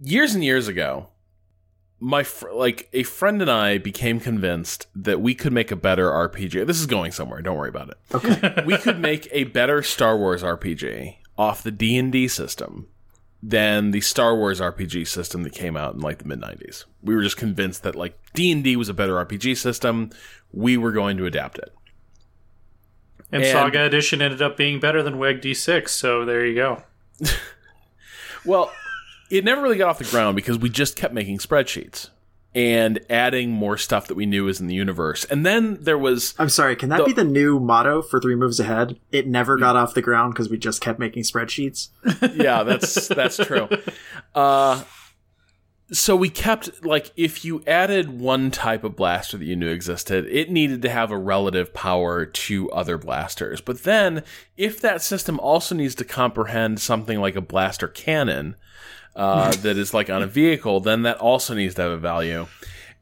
Years and years ago, my fr- like a friend and I became convinced that we could make a better R P G. This is going somewhere. Don't worry about it. Okay. We could make a better Star Wars R P G off the D and D system than the Star Wars R P G system that came out in like the mid nineties. We were just convinced that like D and D was a better R P G system. We were going to adapt it. And, and Saga Edition ended up being better than W E G D six, so there you go. Well, it never really got off the ground because we just kept making spreadsheets and adding more stuff that we knew is in the universe. And then there was... I'm sorry, can that the, be the new motto for Three Moves Ahead? It never got off the ground because we just kept making spreadsheets. Yeah, that's that's true. Uh, so we kept, like, if you added one type of blaster that you knew existed, it needed to have a relative power to other blasters. But then, if that system also needs to comprehend something like a blaster cannon... Uh, that is like on a vehicle, then that also needs to have a value.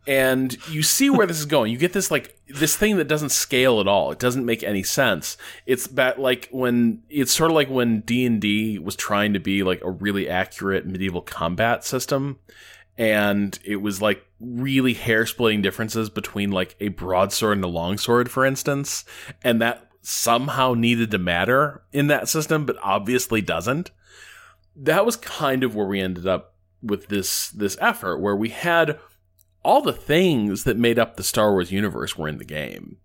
And you see where this is going. You get this like this thing that doesn't scale at all. It doesn't make any sense. It's bat- like when it's sort of like when D and D was trying to be like a really accurate medieval combat system, and it was like really hair-splitting differences between like a broadsword and a longsword, for instance, and that somehow needed to matter in that system, but obviously doesn't. That was kind of where we ended up with this this effort, where we had all the things that made up the Star Wars universe were in the game.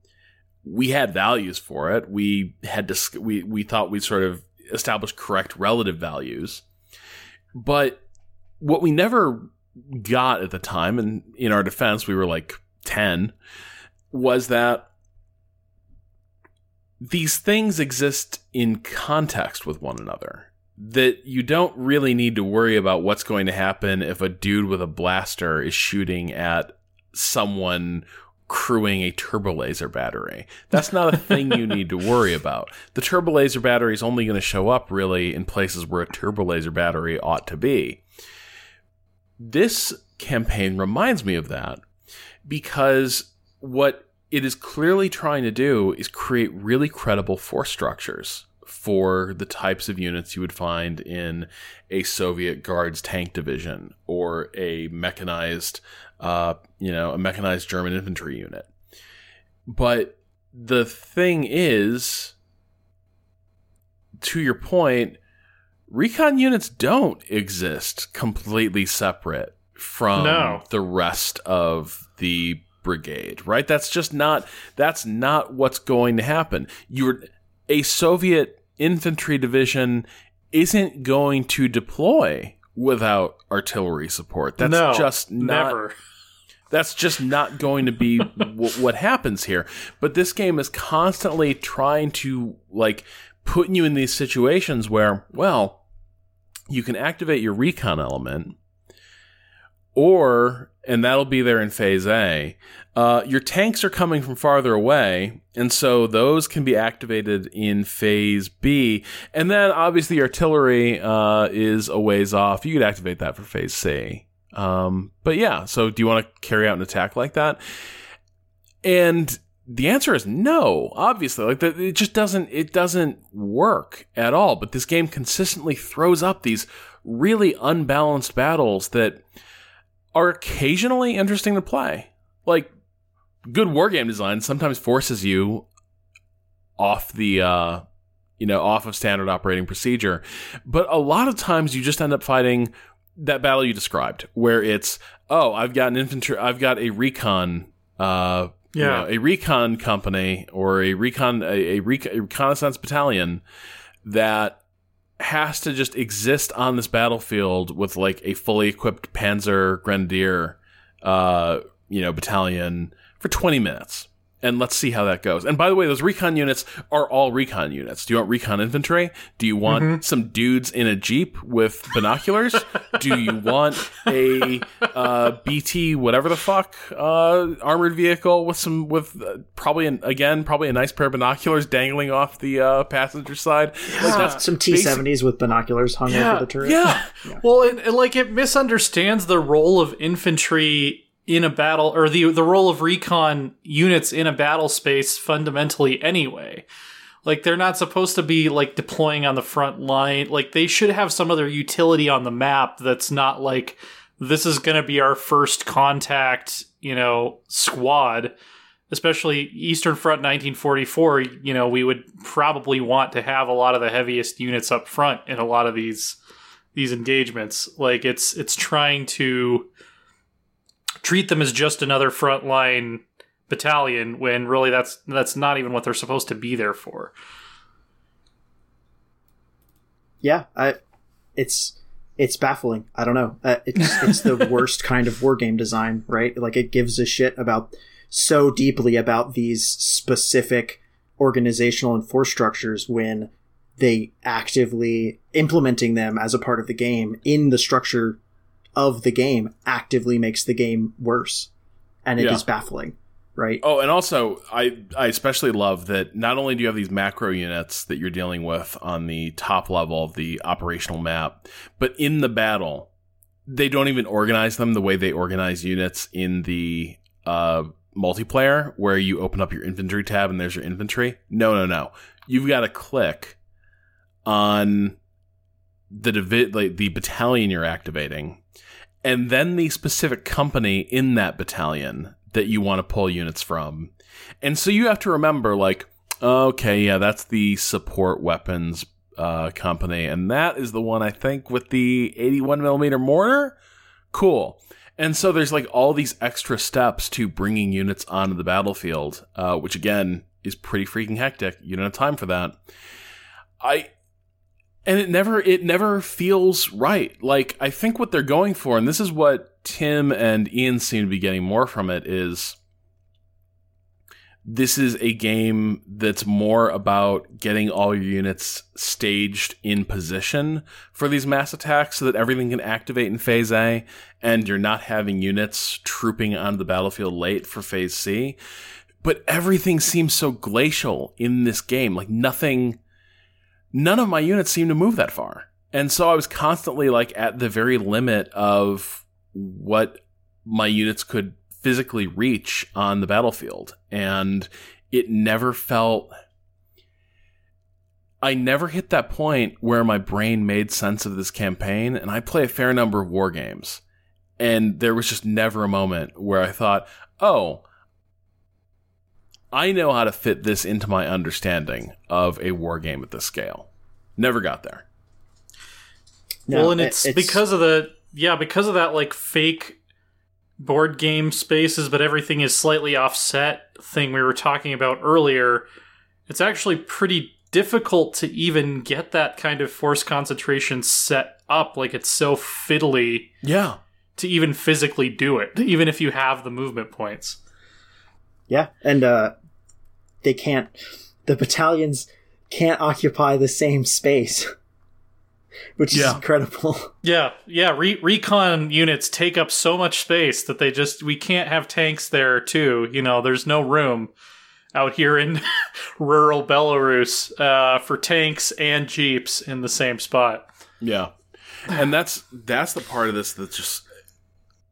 We had values for it. We had dis- we we thought we sort of established correct relative values, but what we never got at the time, and in our defense, we were like ten, was that these things exist in context with one another. That you don't really need to worry about what's going to happen if a dude with a blaster is shooting at someone crewing a turbo laser battery. That's not a thing you need to worry about. The turbo laser battery is only going to show up really in places where a turbo laser battery ought to be. This campaign reminds me of that because what it is clearly trying to do is create really credible force structures for the types of units you would find in a Soviet Guards tank division or a mechanized, uh, you know, a mechanized German infantry unit. But the thing is, to your point, recon units don't exist completely separate from no. the rest of the brigade, right? That's just not, that's not what's going to happen. You're a Soviet infantry division isn't going to deploy without artillery support. That's no, just not, never. That's just not going to be w- what happens here. But this game is constantly trying to like put you in these situations where, well, you can activate your recon element, or and that'll be there in phase A. Uh, your tanks are coming from farther away, and so those can be activated in phase B. And then, obviously, artillery uh, is a ways off. You could activate that for phase C. Um, but yeah, so do you want to carry out an attack like that? And the answer is no, obviously. Like the, it just doesn't. It doesn't work at all. But this game consistently throws up these really unbalanced battles that are occasionally interesting to play. Like, good wargame design sometimes forces you off the, uh, you know, off of standard operating procedure. But a lot of times you just end up fighting that battle you described, where it's, oh, I've got an infantry, I've got a recon, uh, yeah. you know, a recon company or a recon, a, a, rec- a reconnaissance battalion that has to just exist on this battlefield with like a fully equipped Panzer Grenadier, uh, you know, battalion for twenty minutes, and let's see how that goes. And by the way, those recon units are all recon units. Do you want recon infantry? Do you want mm-hmm. some dudes in a Jeep with binoculars? Do you want a uh, B T whatever the fuck uh, armored vehicle with some with uh, probably an, again probably a nice pair of binoculars dangling off the uh, passenger side? Yeah. Like that's some T seventies with binoculars hung yeah, over the turret. Yeah. yeah. Well, it, it, like it misunderstands the role of infantry in a battle, or the the role of recon units in a battle space fundamentally anyway. Like, they're not supposed to be, like, deploying on the front line. Like, they should have some other utility on the map that's not, like, this is going to be our first contact, you know, squad. Especially Eastern Front nineteen forty-four, you know, we would probably want to have a lot of the heaviest units up front in a lot of these these engagements. Like, it's it's trying to treat them as just another frontline battalion when really that's that's not even what they're supposed to be there for. Yeah, I, it's it's baffling. I don't know. Uh, it's it's the worst kind of war game design, right? Like, it gives a shit about so deeply about these specific organizational and force structures when they actively implementing them as a part of the game in the structure of the game actively makes the game worse, and it yeah. is baffling, right? Oh, and also I I especially love that not only do you have these macro units that you're dealing with on the top level of the operational map, but in the battle they don't even organize them the way they organize units in the uh multiplayer, where you open up your infantry tab and there's your infantry. No, no, no. You've got to click on the divi- like the battalion you're activating, and then the specific company in that battalion that you want to pull units from. And so you have to remember, like, Okay, yeah, that's the support weapons uh, company, and that is the one I think with the eighty-one millimeter mortar. Cool. And so there's like all these extra steps to bringing units onto the battlefield, uh, which again is pretty freaking hectic. You don't have time for that. I and it never it never feels right. Like I think what they're going for, and this is what Tim and Ian seem to be getting more from it, is this is a game that's more about getting all your units staged in position for these mass attacks so that everything can activate in Phase A, and you're not having units trooping onto the battlefield late for Phase C. But everything seems so glacial in this game. Like nothing, none of my units seem to move that far. And so I was constantly like at the very limit of what my units could physically reach on the battlefield, and it never felt I never hit that point where my brain made sense of this campaign. And I play a fair number of war games, and there was just never a moment where I thought, oh, I know how to fit this into my understanding of a war game at this scale. Never got there. No, well, and it's, it's because of the yeah because of that like fake board game spaces, but everything is slightly offset thing we were talking about earlier. It's actually pretty difficult to even get that kind of force concentration set up. Like it's so fiddly, yeah, to even physically do it, even if you have the movement points. Yeah, and uh, they can't. The battalions can't occupy the same space. Which yeah. is incredible. Yeah, yeah. Re- recon units take up so much space that they just... We can't have tanks there, too. You know, there's no room out here in rural Belarus uh, for tanks and jeeps in the same spot. Yeah. And that's that's the part of this that just,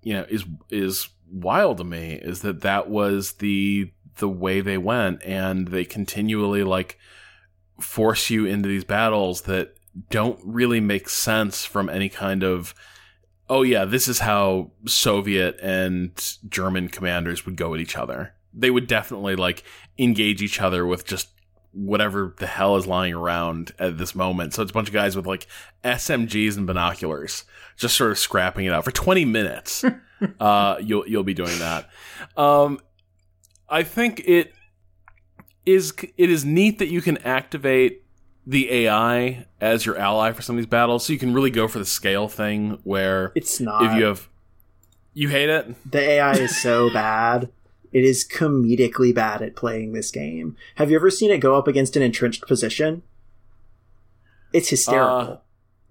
you know, is is wild to me, is that that was the the way they went. And they continually, like, force you into these battles that don't really make sense from any kind of, oh yeah, this is how Soviet and German commanders would go at each other. They would definitely like engage each other with just whatever the hell is lying around at this moment. So it's a bunch of guys with like S M Gs and binoculars just sort of scrapping it out for twenty minutes. uh, you'll you'll be doing that. Um, I think it is it is neat that you can activate the A I as your ally for some of these battles, so you can really go for the scale thing where it's not. If you have, you hate it. The A I is so bad; it is comedically bad at playing this game. Have you ever seen it go up against an entrenched position? It's hysterical. Uh,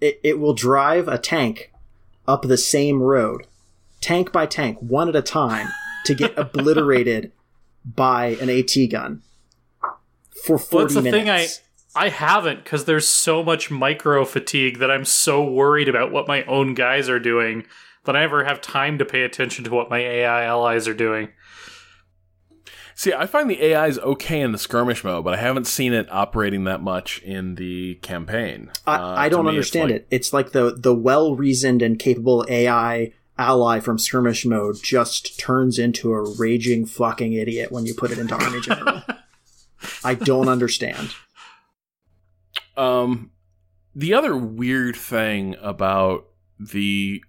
it it will drive a tank up the same road, tank by tank, one at a time, to get obliterated by an AT gun for forty minutes. What's the thing I? I haven't, because there's so much micro fatigue that I'm so worried about what my own guys are doing that I never have time to pay attention to what my A I allies are doing. See, I find the A I is okay in the skirmish mode, but I haven't seen it operating that much in the campaign. I, uh, I don't understand it's like, it. It's like the, the well-reasoned and capable A I ally from skirmish mode just turns into a raging fucking idiot when you put it into Army General. I don't understand. Um, the other weird thing about the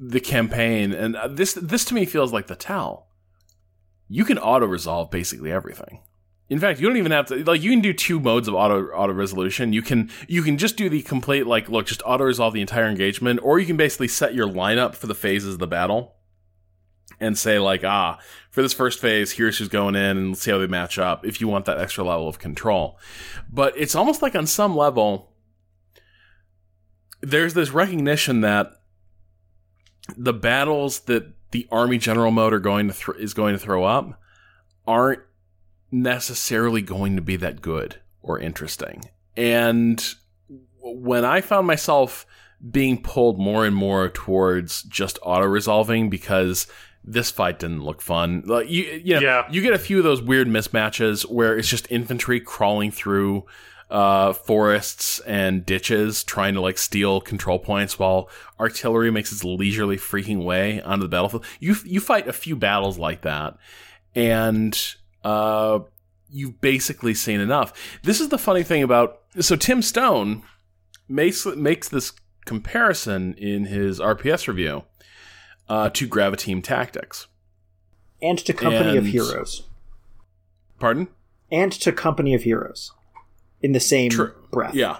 the campaign, and this this to me feels like the towel. You can auto resolve basically everything. In fact, you don't even have to. Like, you can do two modes of auto auto resolution. You can you can just do the complete like look, just auto resolve the entire engagement, or you can basically set your lineup for the phases of the battle, and say like, ah, for this first phase, here's who's going in, and let's see how they match up if you want that extra level of control. But it's almost like on some level, there's this recognition that the battles that the Army General mode are going to th- is going to throw up aren't necessarily going to be that good or interesting. And when I found myself being pulled more and more towards just auto-resolving because this fight didn't look fun. Like you, you know, yeah. you get a few of those weird mismatches where it's just infantry crawling through uh, forests and ditches trying to like steal control points while artillery makes its leisurely freaking way onto the battlefield. You you fight a few battles like that, and uh, you've basically seen enough. This is the funny thing about... So Tim Stone makes, makes this comparison in his R P S review uh, to Graviteam Tactics. And to Company and, of Heroes. Pardon? And to Company of Heroes. In the same True. breath. Yeah.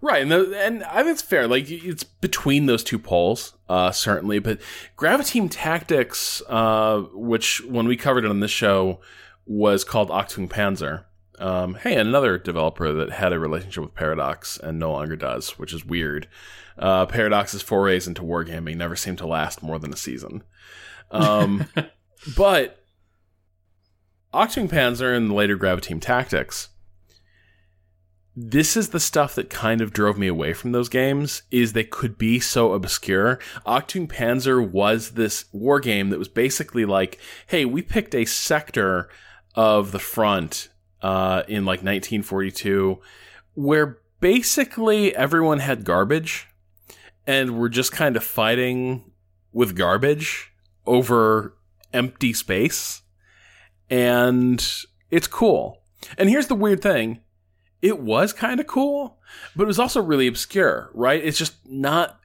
Right, and the, and I think it's fair. Like, it's between those two poles, uh, certainly. But Graviteam Tactics, uh, which when we covered it on this show, was called Achtung Panzer. Um, hey, another developer that had a relationship with Paradox and no longer does, which is weird. Uh, Paradox's forays into wargaming never seem to last more than a season. Um, but Achtung Panzer and later Graviteam Tactics... This is the stuff that kind of drove me away from those games, is they could be so obscure. Achtung Panzer was this war game that was basically like, hey, we picked a sector of the front uh, in like nineteen forty-two where basically everyone had garbage and we're just kind of fighting with garbage over empty space. And it's cool. And here's the weird thing. It was kind of cool, but it was also really obscure, right? It's just not...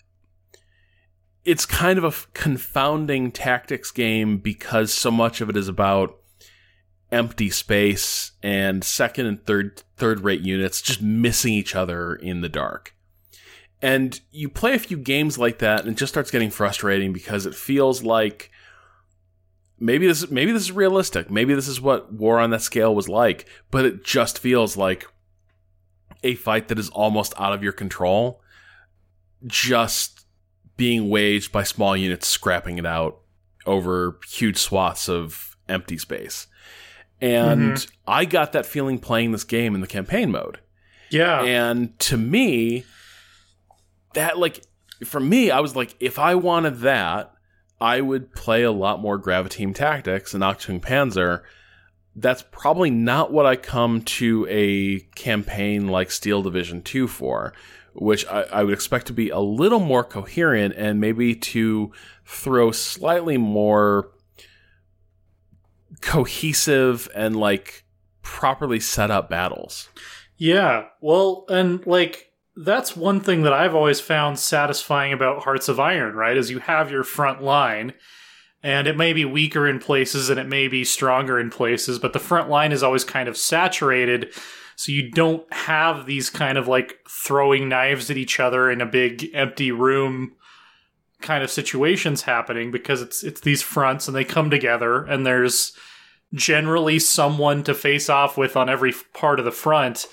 It's kind of a confounding tactics game because so much of it is about empty space and second and third third-rate units just missing each other in the dark. And you play a few games like that and it just starts getting frustrating because it feels like maybe this, maybe this is realistic. Maybe this is what War on that Scale was like, but it just feels like a fight that is almost out of your control, just being waged by small units scrapping it out over huge swaths of empty space. And mm-hmm. I got that feeling playing this game in the campaign mode. Yeah. And to me, that like, for me, I was like, if I wanted that, I would play a lot more Graviteam Tactics and Achtung Panzer. That's probably not what I come to a campaign like Steel Division two for, which I, I would expect to be a little more coherent and maybe to throw slightly more cohesive and like properly set up battles. Yeah, well, and like that's one thing that I've always found satisfying about Hearts of Iron, right? Is you have your front line. And it may be weaker in places and it may be stronger in places, but the front line is always kind of saturated. So you don't have these kind of like throwing knives at each other in a big empty room kind of situations happening because it's it's these fronts and they come together and there's generally someone to face off with on every part of the front.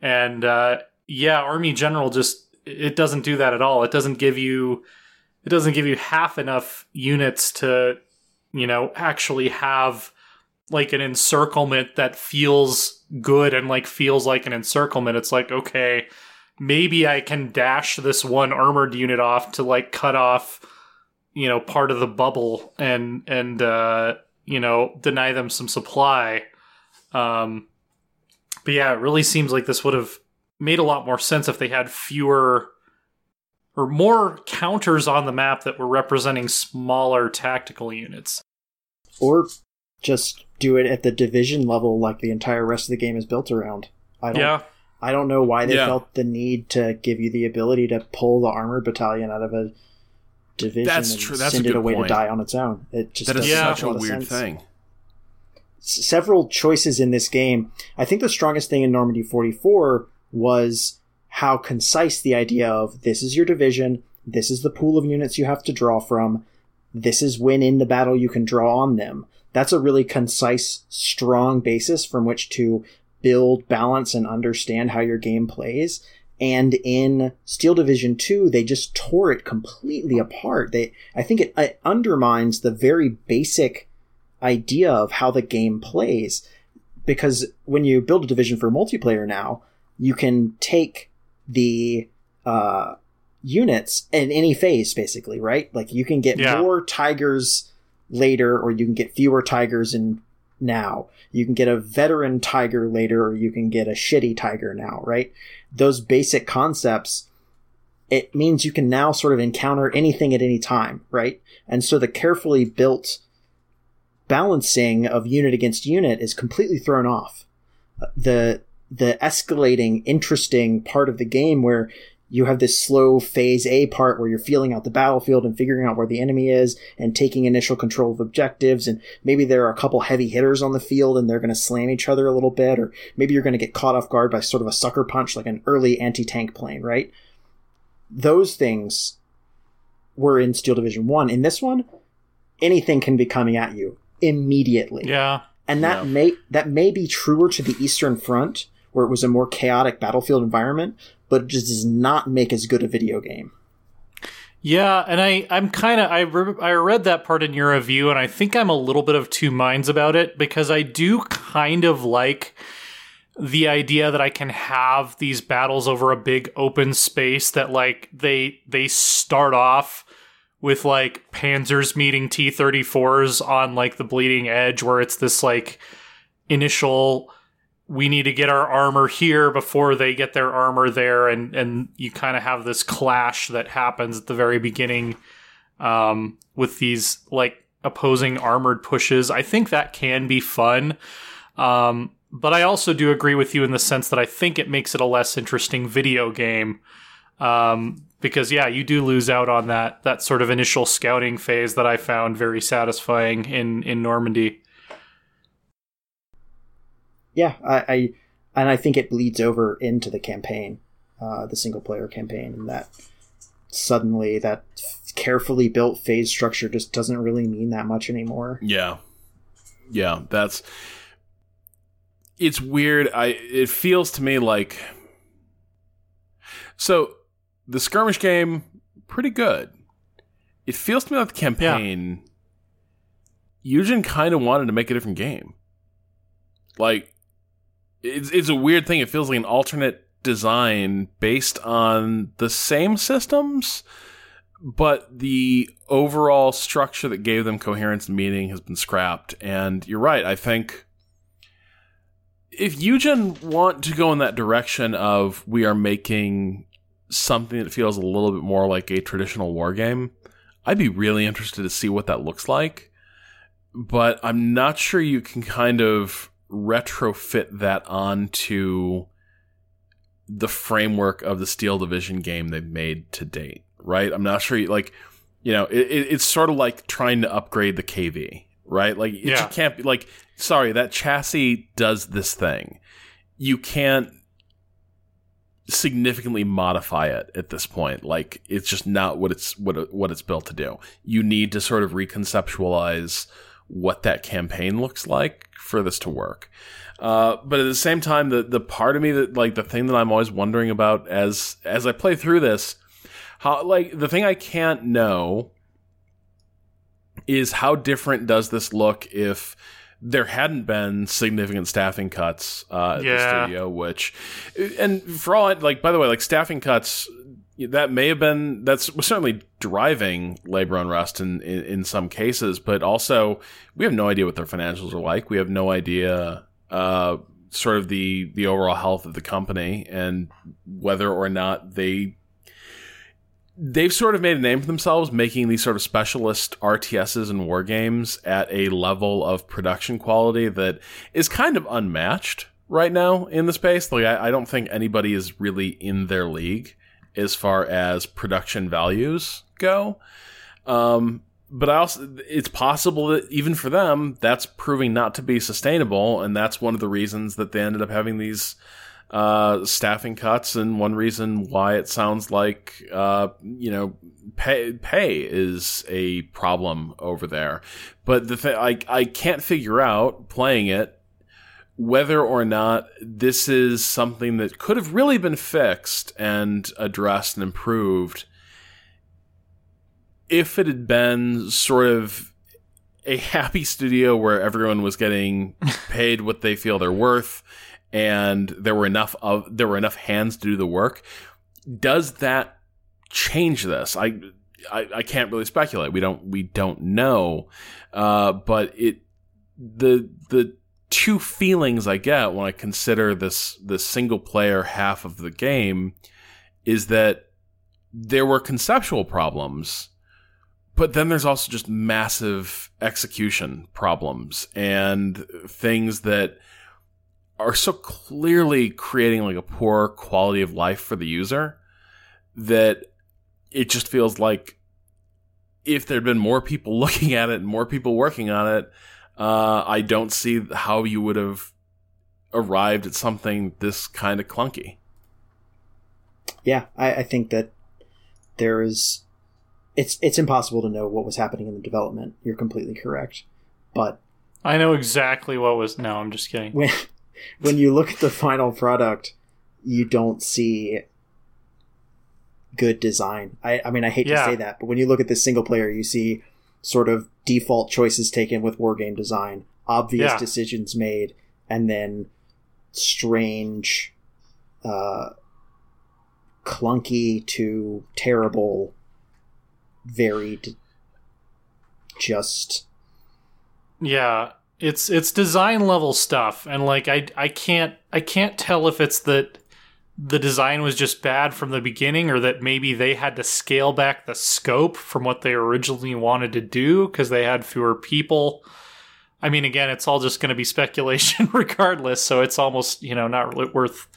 And uh, yeah, Army General just, it doesn't do that at all. It doesn't give you... It doesn't give you half enough units to, you know, actually have like an encirclement that feels good and like feels like an encirclement. It's like, okay, maybe I can dash this one armored unit off to like cut off, you know, part of the bubble and, and uh, you know, deny them some supply. Um, but yeah, it really seems like this would have made a lot more sense if they had fewer... or more counters on the map that were representing smaller tactical units. Or just do it at the division level like the entire rest of the game is built around. I don't, yeah. I don't know why they yeah. felt the need to give you the ability to pull the armored battalion out of a division That's and true. That's send a good it away point. to die on its own. It just that is yeah, such a weird sense. thing. S- several choices in this game. I think the strongest thing in Normandy forty-four was... how concise the idea of this is your division, this is the pool of units you have to draw from, this is when in the battle you can draw on them. That's a really concise, strong basis from which to build, balance, and understand how your game plays. And in Steel Division two, they just tore it completely apart. They, I think it, it undermines the very basic idea of how the game plays. Because when you build a division for multiplayer now, you can take... the uh, units in any phase, basically, right? Like you can get yeah. more tigers later, or you can get fewer tigers in now. You can get a veteran tiger later, or you can get a shitty tiger now, right? Those basic concepts, it means you can now sort of encounter anything at any time, right? And so the carefully built balancing of unit against unit is completely thrown off. the the escalating, interesting part of the game where you have this slow phase A part where you're feeling out the battlefield and figuring out where the enemy is and taking initial control of objectives. And maybe there are a couple heavy hitters on the field and they're going to slam each other a little bit, or maybe you're going to get caught off guard by sort of a sucker punch, like an early anti-tank plane, right? Those things were in Steel Division one. In this one, anything can be coming at you immediately. Yeah. And that yeah. may, that may be truer to the Eastern Front, where it was a more chaotic battlefield environment, but it just does not make as good a video game. Yeah, and I, I'm kind of... I re- I read that part in your review, and I think I'm a little bit of two minds about it, because I do kind of like the idea that I can have these battles over a big open space that, like, they they start off with, like, Panzers meeting T thirty-fours on, like, the bleeding edge, where it's this, like, initial... we need to get our armor here before they get their armor there. And, and you kind of have this clash that happens at the very beginning um, with these like opposing armored pushes. I think that can be fun. Um, but I also do agree with you in the sense that I think it makes it a less interesting video game. Um, because, yeah, you do lose out on that that sort of initial scouting phase that I found very satisfying in, in Normandy. Yeah, I, I and I think it bleeds over into the campaign, uh, the single-player campaign, and that suddenly that carefully built phase structure just doesn't really mean that much anymore. Yeah, yeah, that's it's weird. I it feels to me like so the skirmish game pretty good. It feels to me like the campaign. Yeah. Eugen kind of wanted to make a different game, like. It's it's a weird thing. It feels like an alternate design based on the same systems, but the overall structure that gave them coherence and meaning has been scrapped. And you're right. I think if Eugen want to go in that direction of we are making something that feels a little bit more like a traditional war game, I'd be really interested to see what that looks like. But I'm not sure you can kind of retrofit that onto the framework of the Steel Division game they've made to date, right? I'm not sure, you, like, you know, it, it's sort of like trying to upgrade the K V, right? Like, it yeah. can't be, like, sorry, that chassis does this thing. You can't significantly modify it at this point. Like, it's just not what it's what what it's built to do. You need to sort of reconceptualize what that campaign looks like for this to work. Uh, but at the same time, the the part of me that, like, the thing that I'm always wondering about as as I play through this, how, like, the thing I can't know is how different does this look if there hadn't been significant staffing cuts uh, at yeah. the studio, which, and for all, like, by the way, like, staffing cuts, that may have been, that's certainly driving labor unrest in, in, in some cases, but also we have no idea what their financials are like. We have no idea uh, sort of the, the overall health of the company and whether or not they, they've sort of made a name for themselves making these sort of specialist R T Ss and war games at a level of production quality that is kind of unmatched right now in the space. Like, I, I don't think anybody is really in their league as far as production values go. Um, but I also, it's possible that even for them, that's proving not to be sustainable. And that's one of the reasons that they ended up having these uh, staffing cuts. And one reason why it sounds like, uh, you know, pay, pay is a problem over there. But the thing, I, I can't figure out playing it, whether or not this is something that could have really been fixed and addressed and improved if it had been sort of a happy studio where everyone was getting paid what they feel they're worth and there were enough of there were enough hands to do the work. Does that change this? I I, I can't really speculate. We don't we don't know. Uh, but it the the two feelings I get when I consider this the single player half of the game is that there were conceptual problems, but then there's also just massive execution problems and things that are so clearly creating like a poor quality of life for the user that it just feels like if there'd been more people looking at it and more people working on it, uh, I don't see how you would have arrived at something this kind of clunky. Yeah, I, I think that there is... It's it's impossible to know what was happening in the development. You're completely correct. But... I know exactly what was... No, I'm just kidding. When, when you look at the final product, you don't see... good design. I, I mean, I hate yeah. to say that, but when you look at this single player, you see sort of default choices taken with wargame design, obvious yeah. decisions made, and then strange, uh, clunky to terrible, varied, just... Yeah, it's it's design level stuff, and like I I can't I can't tell if it's that the design was just bad from the beginning, or that maybe they had to scale back the scope from what they originally wanted to do because they had fewer people. I mean, again, it's all just going to be speculation regardless, so it's almost, you know, not really worth,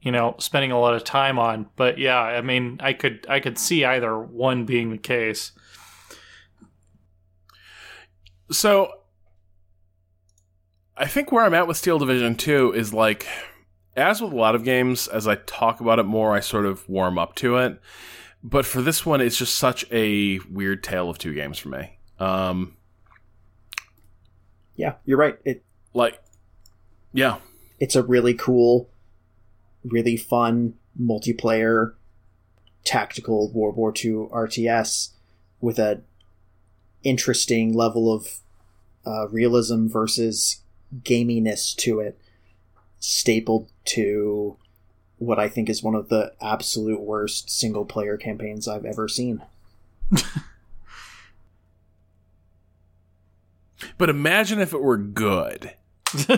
you know, spending a lot of time on. But yeah, I mean, I could I could see either one being the case. So I think where I'm at with Steel Division two is like, as with a lot of games, as I talk about it more, I sort of warm up to it. But for this one, it's just such a weird tale of two games for me. Um, yeah, you're right. It like, yeah, it's a really cool, really fun multiplayer tactical World War Two R T S with a interesting level of uh, realism versus gaminess to it, stapled to what I think is one of the absolute worst single player campaigns I've ever seen. But imagine if it were good.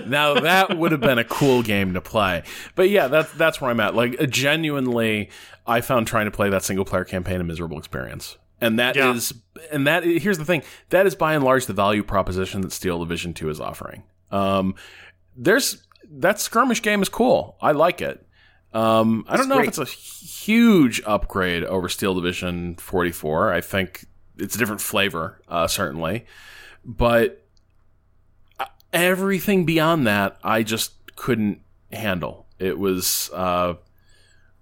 Now that would have been a cool game to play. But yeah, that's that's where I'm at. Like, genuinely, I found trying to play that single player campaign a miserable experience. And that yeah. is, and that here's the thing, that is by and large the value proposition that Steel Division two is offering. Um, there's That skirmish game is cool. I like it. Um, I don't know great. if it's a huge upgrade over Steel Division forty-four. I think it's a different flavor, uh, certainly. But everything beyond that, I just couldn't handle. It was uh,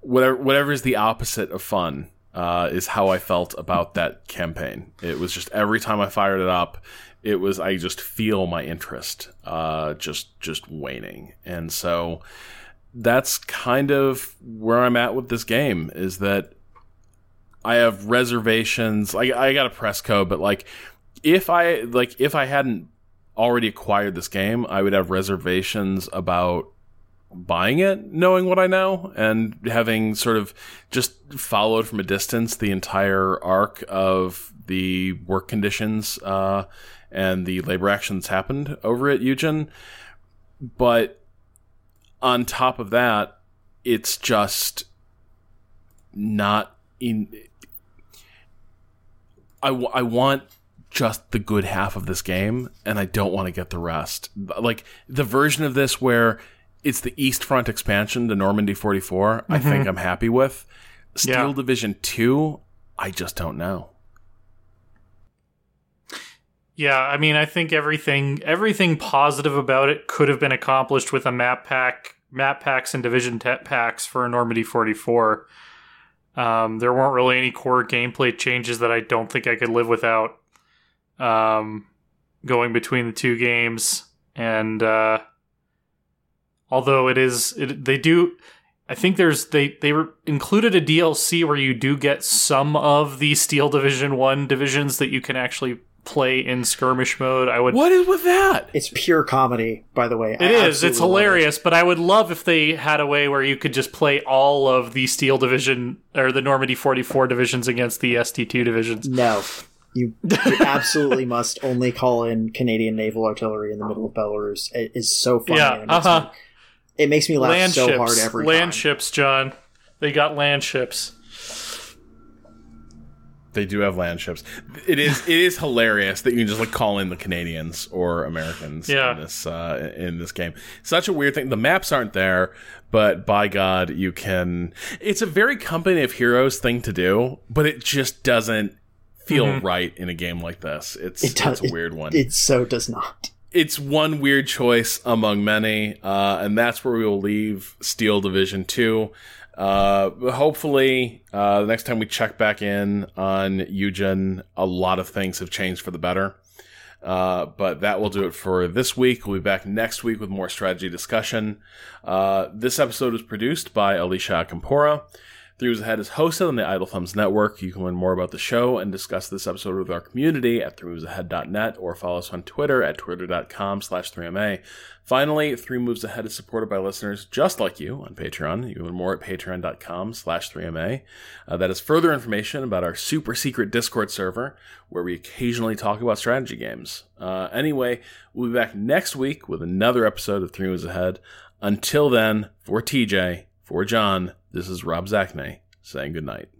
whatever, whatever is the opposite of fun uh, is how I felt about that campaign. It was just every time I fired it up, it was, I just feel my interest uh, just just waning. And so that's kind of where I'm at with this game, is that I have reservations. I, I got a press code, but like if I like if I hadn't already acquired this game, I would have reservations about buying it, knowing what I know, and having sort of just followed from a distance the entire arc of the work conditions uh, and the labor actions happened over at Eugen. But on top of that, it's just not in. I, w- I want just the good half of this game, and I don't want to get the rest. Like the version of this where it's the East Front expansion to Normandy forty-four, mm-hmm. I think I'm happy with. Steel yeah. Division two, I just don't know. Yeah, I mean, I think everything everything positive about it could have been accomplished with a map pack, map packs and division te- packs for Normandy forty-four. Um, there weren't really any core gameplay changes that I don't think I could live without um, going between the two games. And uh, although it is, it, they do, I think there's they they re- included a D L C where you do get some of the Steel Division one divisions that you can actually play in skirmish mode. I would. What is with that? It's pure comedy, by the way. It I is. It's hilarious. It. But I would love if they had a way where you could just play all of the Steel Division or the Normandy forty-four divisions against the S T two divisions. No, you, you absolutely must only call in Canadian naval artillery in the middle of Belarus. It is so funny. Yeah. And it, makes uh-huh. me, it makes me laugh land so ships. hard every land time. Land ships, John. They got land ships. They do have land ships. It is it is hilarious that you can just like call in the Canadians or Americans yeah. in this uh, in this game. Such a weird thing. The maps aren't there, but by God, you can. It's a very Company of Heroes thing to do, but it just doesn't feel mm-hmm. right in a game like this. It's it does, it's a weird one. It, it so does not. It's one weird choice among many, uh, and that's where we will leave Steel Division two. Uh, hopefully, uh, the next time we check back in on Eugen, a lot of things have changed for the better. Uh, but that will do it for this week. We'll be back next week with more strategy discussion. Uh, this episode was produced by Alicia Campora. Three Moves Ahead is hosted on the Idle Thumbs Network. You can learn more about the show and discuss this episode with our community at three moves ahead dot net or follow us on Twitter at twitter dot com slash three M A. Finally, Three Moves Ahead is supported by listeners just like you on Patreon. You can learn more at patreon dot com slash three M A. Uh, that is further information about our super secret Discord server where we occasionally talk about strategy games. Uh, anyway, we'll be back next week with another episode of Three Moves Ahead. Until then, for T J, for John, this is Rob Zachney saying goodnight.